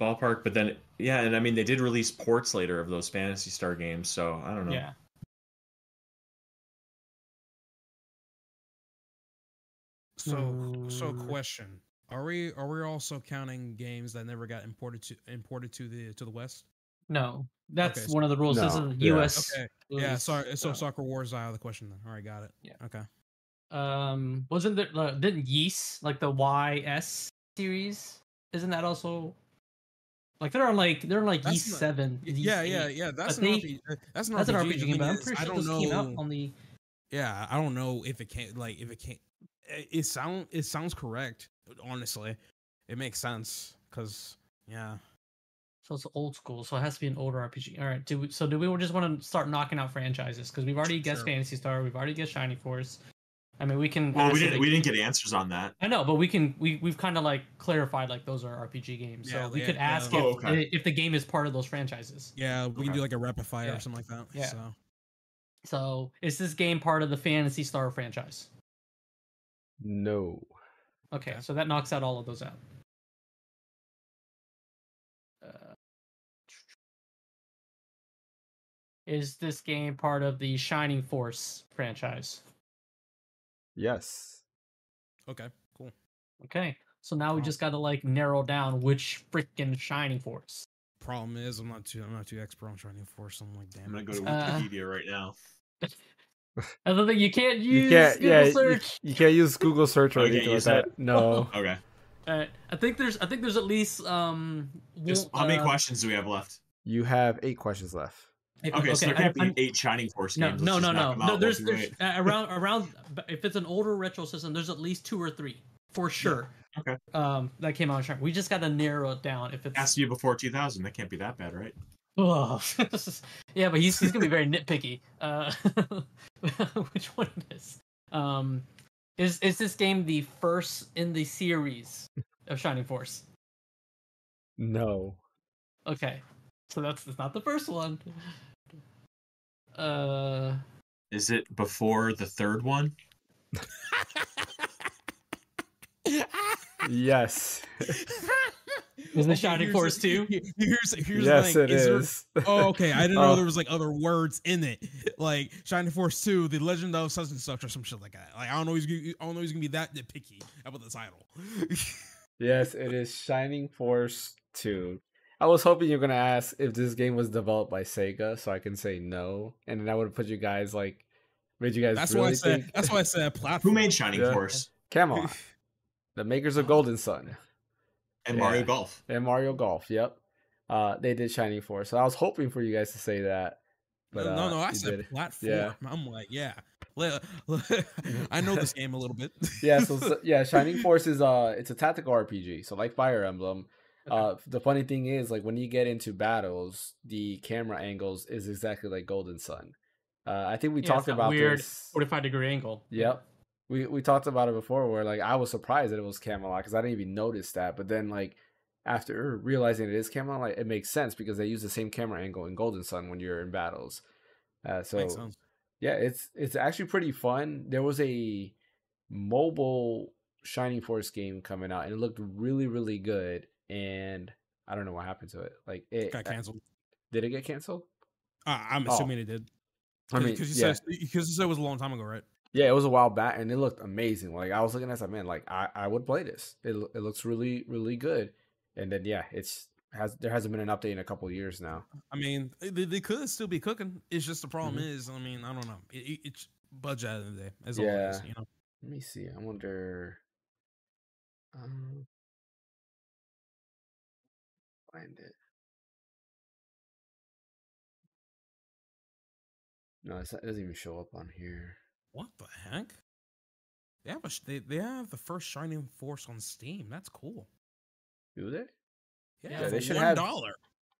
ballpark, but then and I mean they did release ports later of those Phantasy Star games, so I don't know. Yeah. So question: Are we also counting games that never got imported to the West? No, that's one of the rules. No. This is the U.S. Okay. Yeah, sorry. So Soccer Wars is out of the question then. All right, got it. Yeah. Okay. Wasn't there? Didn't Yeast like the YS series? Isn't that also? Like they're on like Yeast 7. Yeah. That's an RPG game. But I'm pretty sure this came out on the. Yeah, I don't know if it can't. Like if it can't, it sounds correct. Honestly, it makes sense because So it's old school, so it has to be an older RPG. All right, do we just want to start knocking out franchises because we've already guessed Phantasy Star, we've already guessed Shining Force. I mean, we can. Well, we didn't get answers on that. I know, but we can. We've kind of like clarified like those are RPG games, so we could ask if the game is part of those franchises. Yeah, we can do like a rapid fire or something like that. Yeah. So is this game part of the Phantasy Star franchise? No. Okay, so that knocks out all of those out. Is this game part of the Shining Force franchise? Yes. Okay, cool. Okay, so now we just got to like narrow down which freaking Shining Force. Problem is, I'm not too expert on Shining Force. I'm like, damn, I'm gonna go to Wikipedia right now. Another thing, you can't use Google search. You can't use Google search or anything like that. No. Okay. All right. I think there's at least how many questions do we have left? You have 8 questions left. Okay, so there can't be 8 Shining Force games. No. There's around if it's an older retro system, there's at least 2 or 3 for sure. Yeah. Okay. That came out. We just got to narrow it down. If it has to be before 2000, that can't be that bad, right? Oh, yeah, but he's gonna be very nitpicky. Which one it is? Is this game the first in the series of Shining Force? No. Okay, so that's not the first one. Is it before the third one? Yes. Is it Shining Force 2? Yes, it is. Oh, okay. I didn't know there was like other words in it, like Shining Force 2, The Legend of Such and Such, or some shit like that. Like I don't know he's gonna be that nitpicky about the title. Yes, it is Shining Force 2. I was hoping you're gonna ask if this game was developed by Sega, so I can say no, and then I would have put you guys like, made you guys. That's why I said platform. Who made Shining Force? Camelot, the makers of Golden Sun. And Mario Golf. Yep. They did Shining 4. So I was hoping for you guys to say that. But, no, I said did. Platform. Yeah. I'm like, yeah. I know this game a little bit. Yeah, so Shining Force is it's a tactical RPG. So like Fire Emblem. The funny thing is, like, when you get into battles, the camera angles is exactly like Golden Sun. I think we talked about weird this 45-degree angle. Yep. We talked about it before, where like I was surprised that it was Camelot because I didn't even notice that. But then like after realizing it is Camelot, like, it makes sense because they use the same camera angle in Golden Sun when you're in battles. So yeah, it's actually pretty fun. There was a mobile Shining Force game coming out, and it looked really, really good. And I don't know what happened to it. Like it got canceled. Did it get canceled? I'm assuming it did. I mean, because you said it was a long time ago, right? Yeah, it was a while back, and it looked amazing. Like I was looking at that, man. Like I would play this. It looks really, really good. And then yeah, there hasn't been an update in a couple of years now. I mean, they could still be cooking. It's just the problem is, I mean, I don't know. It's budget out of the day, as always. You know. Let me see. I wonder. Find it. No, it doesn't even show up on here. What the heck? They have they have the first Shining Force on Steam. That's cool. Do they? Yeah, they should have $1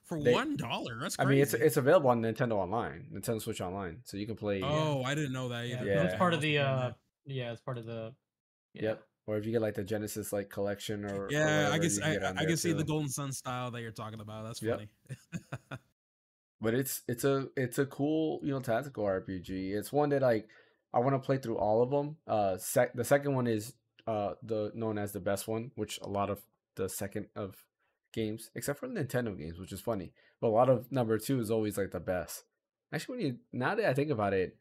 for $1. That's crazy. I mean, it's available on Nintendo Online, Nintendo Switch Online, so you can play. Oh, I didn't know that either. Yeah, it's part of the. It's part of the. Yeah. Yep. Or if you get like the Genesis like collection or I guess I can see the Golden Sun style that you're talking about. That's funny. Yep. But it's a cool, you know, tactical RPG. It's one that like I want to play through all of them. The second one is known as the best one, which a lot of the second of games, except for Nintendo games, which is funny. But a lot of number 2 is always like the best. Actually, now that I think about it,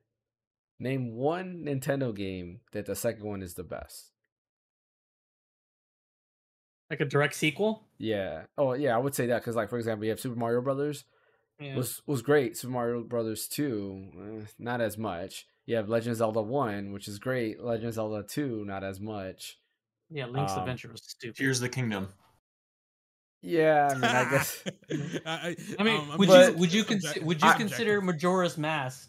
name one Nintendo game that the second one is the best. Like a direct sequel? Yeah. Oh, yeah. I would say that because, like, for example, you have Super Mario Brothers. Yeah. Was great. Super Mario Brothers 2, not as much. You have Legend of Zelda 1, which is great. Legend of Zelda 2, not as much. Yeah, Link's Adventure was stupid. Tears of the Kingdom. Yeah, I mean, I guess. I mean, would you consider Majora's Mask?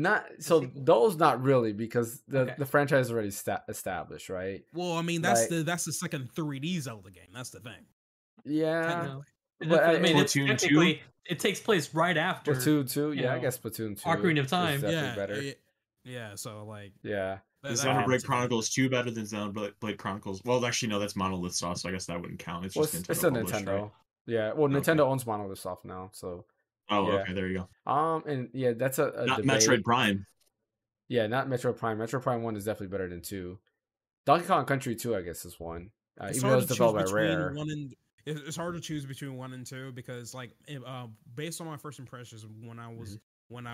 Not so those, not really, because the franchise is already established, right? Well, I mean, that's like, the second 3D Zelda game. That's the thing. Yeah, but I mean, technically, it takes place right after Splatoon 2. Yeah, I guess Splatoon 2. Ocarina of Time. Yeah, better. Yeah, so like, yeah, is Xenoblade Chronicles 2 better than Xenoblade Chronicles? Well, actually, no, that's Monolith Soft, so I guess that wouldn't count. It's just Nintendo. It's still Nintendo. Right? Yeah, well, Nintendo owns Monolith Soft now, so. Oh, yeah. Okay, there you go. And yeah, that's a not debate. Metroid Prime. Yeah, not Metroid Prime. Metroid Prime 1 is definitely better than 2. Donkey Kong Country 2, I guess, is 1. Even though it's developed by Rare. It's hard to choose between 1 and 2 because, like, based on my first impressions when I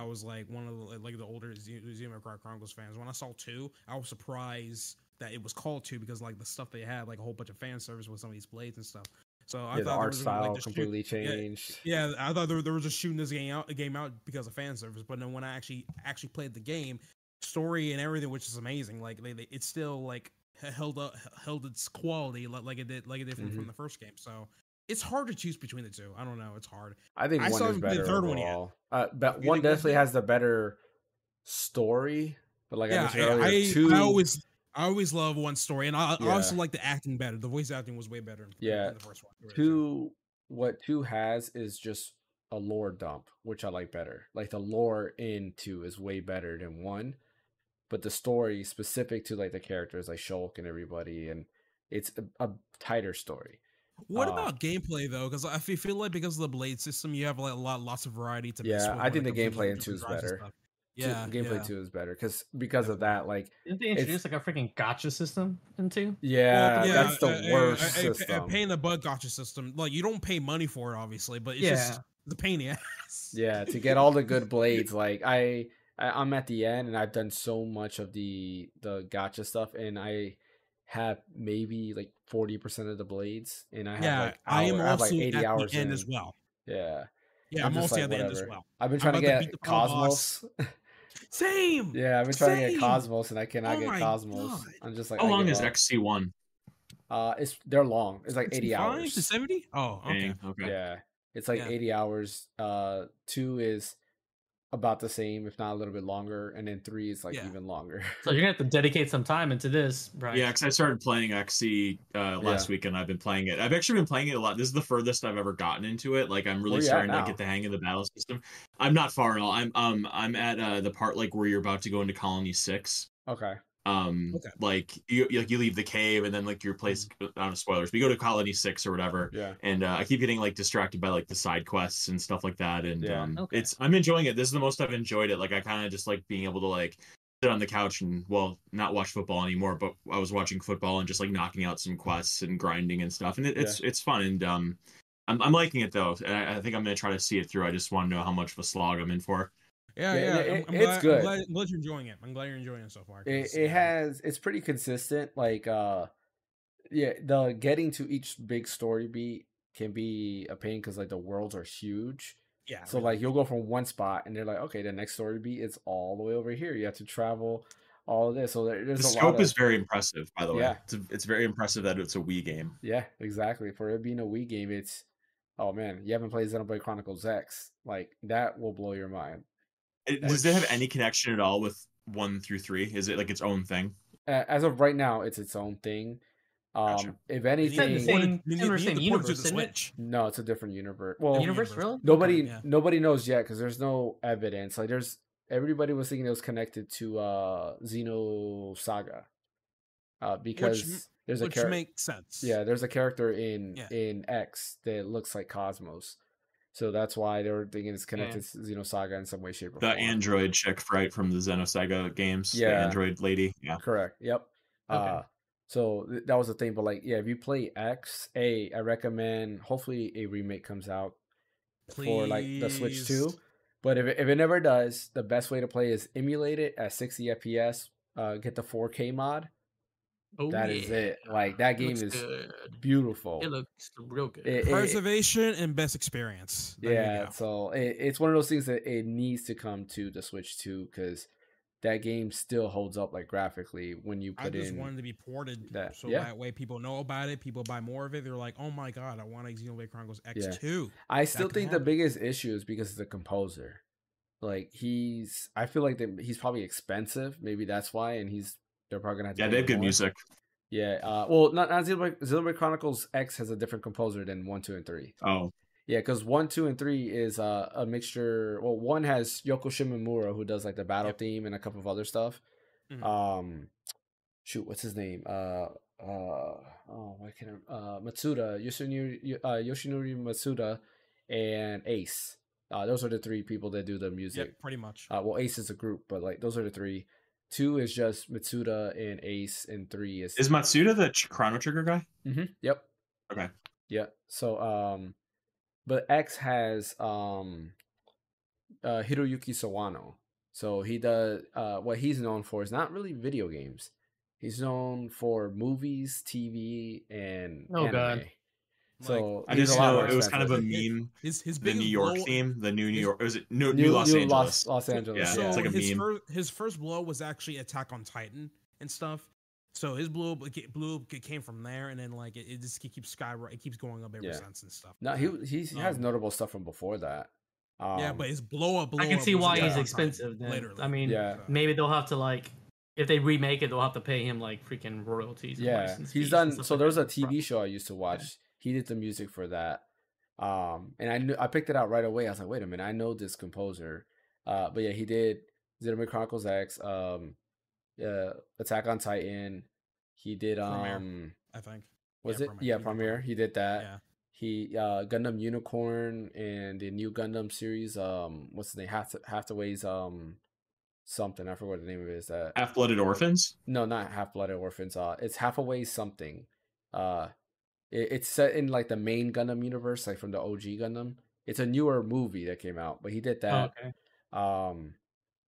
was like one of the, like, the older Xenoblade Chronicles fans, when I saw 2, I was surprised that it was called 2 because, like, the stuff they had, like a whole bunch of fan service with some of these blades and stuff. So I thought the art style completely changed. Yeah, I thought there was just shooting this game out because of fan service. But then when I actually played the game, story and everything, which is amazing, like it's still like held its quality like it did from the first game. So it's hard to choose between the two. I don't know. It's hard. I think one is better. The third one, yeah, but one definitely has the better story. But like I mentioned earlier, two. I always love one story, and I also like the acting better. The voice acting was way better than the first one. Right? What 2 has is just a lore dump, which I like better. Like, the lore in 2 is way better than 1, but the story specific to, like, the characters, like Shulk and everybody, and it's a tighter story. What about gameplay, though? Because I feel like because of the blade system, you have, like, lots of variety to mess with. Yeah, I think the gameplay in 2 is better. Yeah, gameplay 2 is better because of that. Like, didn't they introduce like a freaking gacha system in 2? Yeah, that's the worst system. A pain in the butt gacha system. Like, you don't pay money for it, obviously, but it's just the pain in the ass. Yeah, to get all the good blades. Like, I'm at the end, and I've done so much of the gacha stuff, and I have maybe like 40% of the blades, and I have like 80 hours in as well. Yeah. Yeah, I'm also like, at the end as well. I've been trying to get to Cosmos. Same. Yeah, I've been trying to get Cosmos, and I cannot get Cosmos. God. I'm just like, how long is XC1? They're long. It's like 80 hours. To 70? Oh, okay. Okay. Yeah. It's like 80 hours. 2 is about the same, if not a little bit longer, and then 3 is like even longer. So you're gonna have to dedicate some time into this, Brian. Yeah, because I started playing XE last week, and I've been playing it. I've actually been playing it a lot. This is the furthest I've ever gotten into it. Like, I'm really starting to get the hang of the battle system. I'm not far at all. I'm at the part like where you're about to go into Colony 6. Okay. Like you leave the cave, and then like your place on spoilers, but you go to Colony 6 or whatever. Yeah. And I keep getting like distracted by like the side quests and stuff like that. And I'm enjoying it. This is the most I've enjoyed it. Like, I kind of just like being able to like sit on the couch and not watch football anymore, but I was watching football and just like knocking out some quests and grinding and stuff. And it's fun. And I'm liking it though. And I think I'm gonna try to see it through. I just want to know how much of a slog I'm in for. Yeah. I'm glad, it's good. I'm glad you're enjoying it. I'm glad you're enjoying it so far. It's pretty consistent. Like, the getting to each big story beat can be a pain because like the worlds are huge. Yeah. So like you'll go from one spot and they're like, okay, the next story beat is all the way over here. You have to travel all of this. So there's the scope is very impressive, by the way. It's very impressive that it's a Wii game. Yeah, exactly. For it being a Wii game, oh man, you haven't played Xenoblade Chronicles X. Like, that will blow your mind. Does it have any connection at all with 1 through 3? Is it like its own thing? As of right now, it's its own thing. Gotcha. If anything, same universe, isn't Switch? It? No, it's a different universe. Well, really? Nobody knows yet because there's no evidence. Like, everybody was thinking it was connected to Xenosaga because there's a character. Which makes sense. Yeah, there's a character in X that looks like Cosmos. So that's why they were thinking it's connected to Xenosaga in some way, shape, or form. The android chick from the Xenosaga games. Yeah. The android lady. Yeah. Correct. Yep. Okay. So that was the thing. But like, yeah, if you play X, I recommend hopefully a remake comes out for like the Switch 2. But if it never does, the best way to play is emulate it at 60 FPS, get the 4K mod. Oh, that is it. Like, that game is good, beautiful. It looks real good. Preservation and best experience. Yeah, so it's one of those things that it needs to come to the Switch 2 because that game still holds up like graphically when you put in. I just wanted to be ported that way people know about it. People buy more of it. They're like, oh my god, I want Xenoblade Chronicles X2. Yeah. I still think the biggest issue is because of the composer. Like, I feel like he's probably expensive. Maybe that's why, and they're probably gonna have to they have good music. Yeah, well, not Xenoblade Chronicles X has a different composer than 1, 2, and 3. Oh, yeah, because 1, 2, and 3 is a mixture. Well, 1 has Yoko Shimomura, who does like the battle theme and a couple of other stuff. Mm-hmm. Shoot, what's his name? Matsuda, Yoshinori Matsuda, and Ace. Those are the 3 people that do the music. Yep, pretty much. Well, Ace is a group, but like those are the 3. 2 is just Mitsuda and Ace, and 3 is Matsuda the Chrono Trigger guy? Mm-hmm. Yep. Okay. Yeah. So, but X has Hiroyuki Sawano. So he does what he's known for is not really video games. He's known for movies, TV, and anime. God. So like, I just know it was kind of a meme. His the New York theme, the new New York, was it new Los Angeles? Los Angeles. Yeah, so it's like a meme. His first blow was actually Attack on Titan and stuff. So his blue came from there, and then like it just keeps skyrocketing. It keeps going up ever since and stuff. No, he has notable stuff from before that. But his blow up. I can see why he's expensive. I mean, maybe they'll have to like. If they remake it, they'll have to pay him like freaking royalties. Yeah, he's done. So there's a TV show I used to watch. He did the music for that, and I picked it out right away. I was like, wait a minute, I know this composer. But yeah, he did Xenoblade Chronicles X, Attack on Titan. He did Premiere, I think. Was it? Premiere. Yeah, Premiere. He did that. Yeah. He Gundam Unicorn and the new Gundam series. What's the name? Hathaway's something. I forgot what the name of it is. Half-Blooded Orphans? No, not Half-Blooded Orphans. It's Hathaway something. It's set in like the main Gundam universe, like from the OG Gundam. It's a newer movie that came out, but he did that. Oh, okay.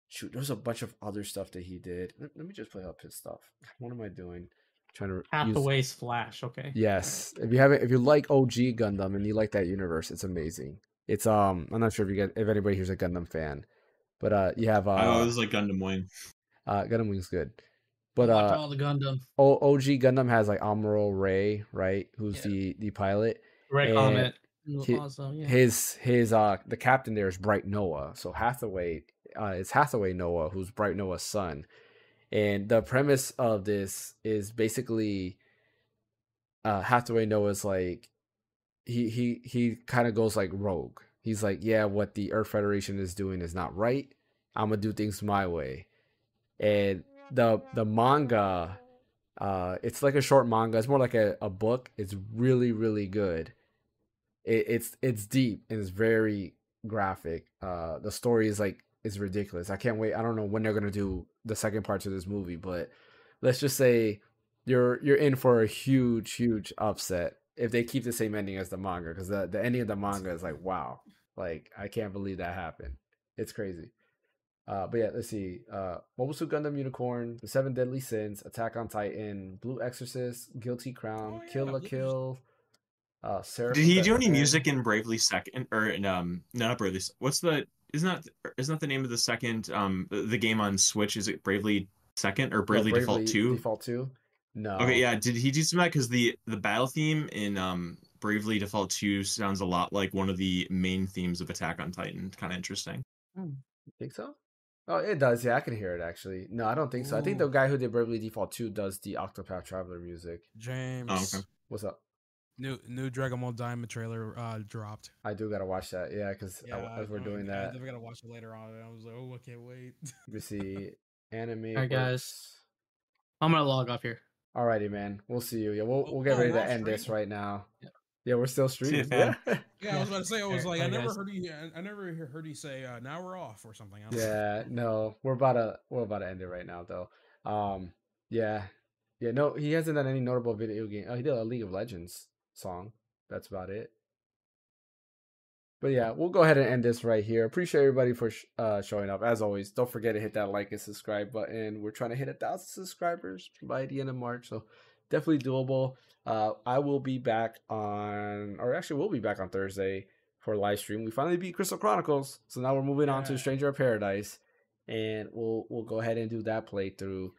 Shoot, there's a bunch of other stuff that he did. Let me just play up his stuff. What am I doing? I'm trying to Hathaway's Flash. Okay. Yes, if you like OG Gundam and you like that universe, it's amazing. It's I'm not sure if anybody here's a Gundam fan, but you have I always like Gundam Wing. Gundam Wing's good. But all the Gundam. OG Gundam has like Amuro Ray, right? Who's the pilot. Ray Comet. Awesome, yeah. The captain there is Bright Noah. So Hathaway, it's Hathaway Noah, who's Bright Noah's son. And the premise of this is basically Hathaway Noah's like he kind of goes like rogue. He's like, yeah, what the Earth Federation is doing is not right. I'm gonna do things my way. And the manga, it's like a short manga. It's more like a book. It's really, really good. It's deep and it's very graphic. The story is like, it's ridiculous. I can't wait. I don't know when they're gonna do the second part to this movie, but let's just say you're in for a huge upset if they keep the same ending as the manga, because the ending of the manga is like, wow, like I can't believe that happened. It's crazy. But yeah, let's see. Mobile Suit Gundam Unicorn, The Seven Deadly Sins, Attack on Titan, Blue Exorcist, Guilty Crown, Kill la Kill. Did he do any music in Bravely Second, or in not Bravely? What's the isn't that the name of the second the game on Switch? Is it Bravely Second or Bravely Default 2? Default 2. No. Okay, yeah. Did he do some of that? Because the battle theme in Bravely Default 2 sounds a lot like one of the main themes of Attack on Titan. Kind of interesting. You think so? Oh, it does. Yeah, I can hear it actually. No, I don't think so. I think the guy who did Bravely Default 2 does the Octopath Traveler music. James. Oh, okay. What's up? New Dragon Ball Daima trailer dropped. I do gotta watch that. Yeah, because as we're doing that, I gotta watch it later on. I was like, oh, I can't wait. We see anime. All right, guys, I'm gonna log off here. Alrighty, man. We'll see you. Yeah, we'll get ready to end this right now. Yeah. Yeah, we're still streaming. Yeah. I was about to say, I was like, I never heard you. I never heard you say, "Now we're off" or something. Yeah, no, we're about to end it right now, though. Yeah, no, he hasn't done any notable video game. Oh, he did a League of Legends song. That's about it. But yeah, we'll go ahead and end this right here. Appreciate everybody for showing up. As always, don't forget to hit that like and subscribe button. We're trying to hit 1,000 subscribers by the end of March, so definitely doable. I will be back on, or actually we'll be back on Thursday for a live stream. We finally beat Crystal Chronicles, so now we're moving on to Stranger of Paradise, and we'll go ahead and do that playthrough.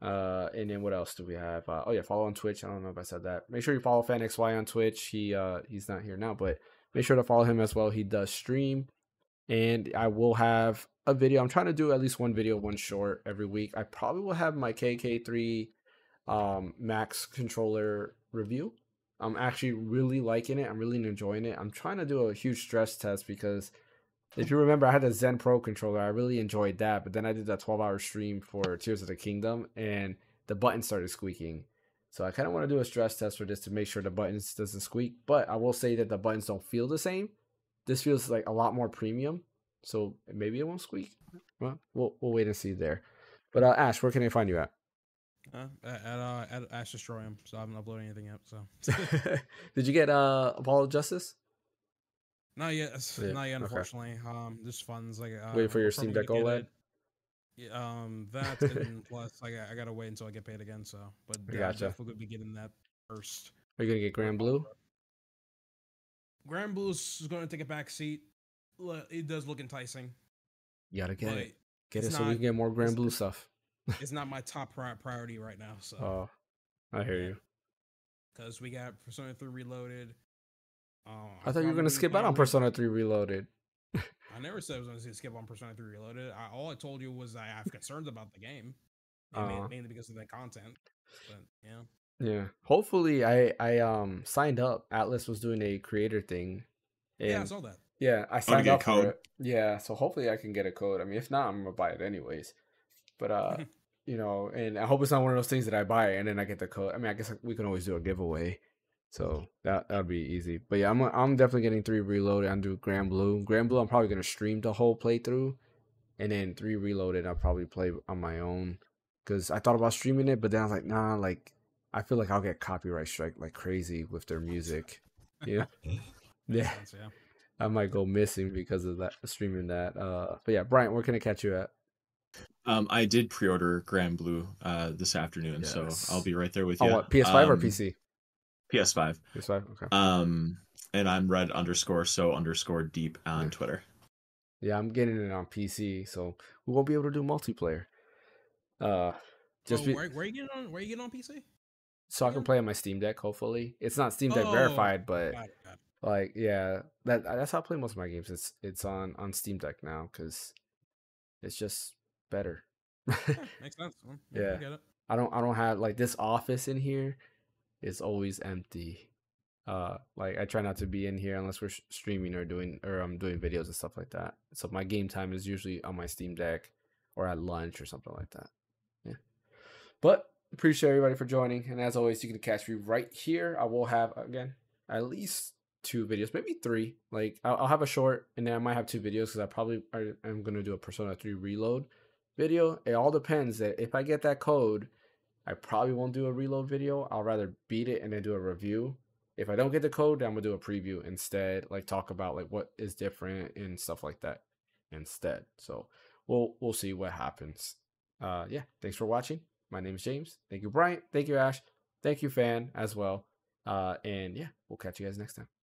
And then what else do we have? Oh yeah, follow on Twitch. I don't know if I said that. Make sure you follow FanXY on Twitch. He's not here now, but make sure to follow him as well. He does stream, and I will have a video. I'm trying to do at least one video, one short every week. I probably will have my KK3 Max controller review. I'm actually really liking it. I'm really enjoying it. I'm trying to do a huge stress test because if you remember, I had a Zen Pro controller. I really enjoyed that, but then I did that 12-hour stream for Tears of the Kingdom, and the button started squeaking. So I kind of want to do a stress test for this to make sure the buttons doesn't squeak, but I will say that the buttons don't feel the same. This feels like a lot more premium, so maybe it won't squeak. Well, we'll wait and see there. But Ash, where can I find you at? At Ash Destroy Him, so I haven't uploaded anything yet. So did you get Apollo Justice? Not yet. Yeah. Not yet, unfortunately. Okay. This fun's like wait for your Steam Deck OLED. Yeah, that and plus I gotta wait until I get paid again. So, but yeah, gotcha. I definitely be getting that first. Are you gonna get Grand Blue? Grand Blue's going to take a back seat. It does look enticing. You gotta get it. Get it so we can get more Grand Blue stuff. It's not my top priority right now. So, I hear you. Because we got Persona 3 Reloaded. I thought you were going to skip out on Persona 3 Reloaded. I never said I was going to skip on Persona 3 Reloaded. All I told you was I have concerns about the game, mainly because of the content. But, yeah. Hopefully, I signed up. Atlas was doing a creator thing. And yeah, I saw that. Yeah, I signed up for it. Yeah, so hopefully I can get a code. I mean, if not, I'm gonna buy it anyways. But and I hope it's not one of those things that I buy and then I get the code. I mean, I guess we can always do a giveaway. So that'd be easy. But yeah, I'm definitely getting 3 Reloaded. I'm doing Grand Blue. Grand Blue, I'm probably gonna stream the whole playthrough, and then 3 Reloaded I'll probably play on my own. Cause I thought about streaming it, but then I was like, nah, like I feel like I'll get copyright strike like crazy with their music. Yeah. I might go missing because of that streaming that. But yeah, Brian, where can I catch you at? I did pre-order Grand Blue this afternoon, so I'll be right there with you. Oh, what, PS5 or PC? PS5. PS5, okay. And I'm red_so_deep on Twitter. Yeah, I'm getting it on PC, so we won't be able to do multiplayer. Just where you get on? Where you get on PC? So I can play on my Steam Deck. Hopefully, it's not Steam Deck verified, but like, yeah, that's how I play most of my games. It's on Steam Deck now because it's just better. Yeah, makes sense. Yeah, I don't have like this office in here is always empty. Like I try not to be in here unless we're streaming or I'm doing videos and stuff like that. So my game time is usually on my Steam Deck or at lunch or something like that. Yeah, but appreciate everybody for joining. And as always, you can catch me right here. I will have again at least 2 videos, maybe 3. Like I'll have a short, and then I might have 2 videos because I probably am gonna do a Persona 3 Reload video. It all depends that if I get that code, I probably won't do a reload video. I'll rather beat it and then do a review. If I don't get the code, then I'm gonna do a preview instead, like talk about like what is different and stuff like that instead. So we'll see what happens. Yeah, thanks for watching. My name is James. Thank you, Brian. Thank you, Ash. Thank you, Fan, as well. And yeah, we'll catch you guys next time.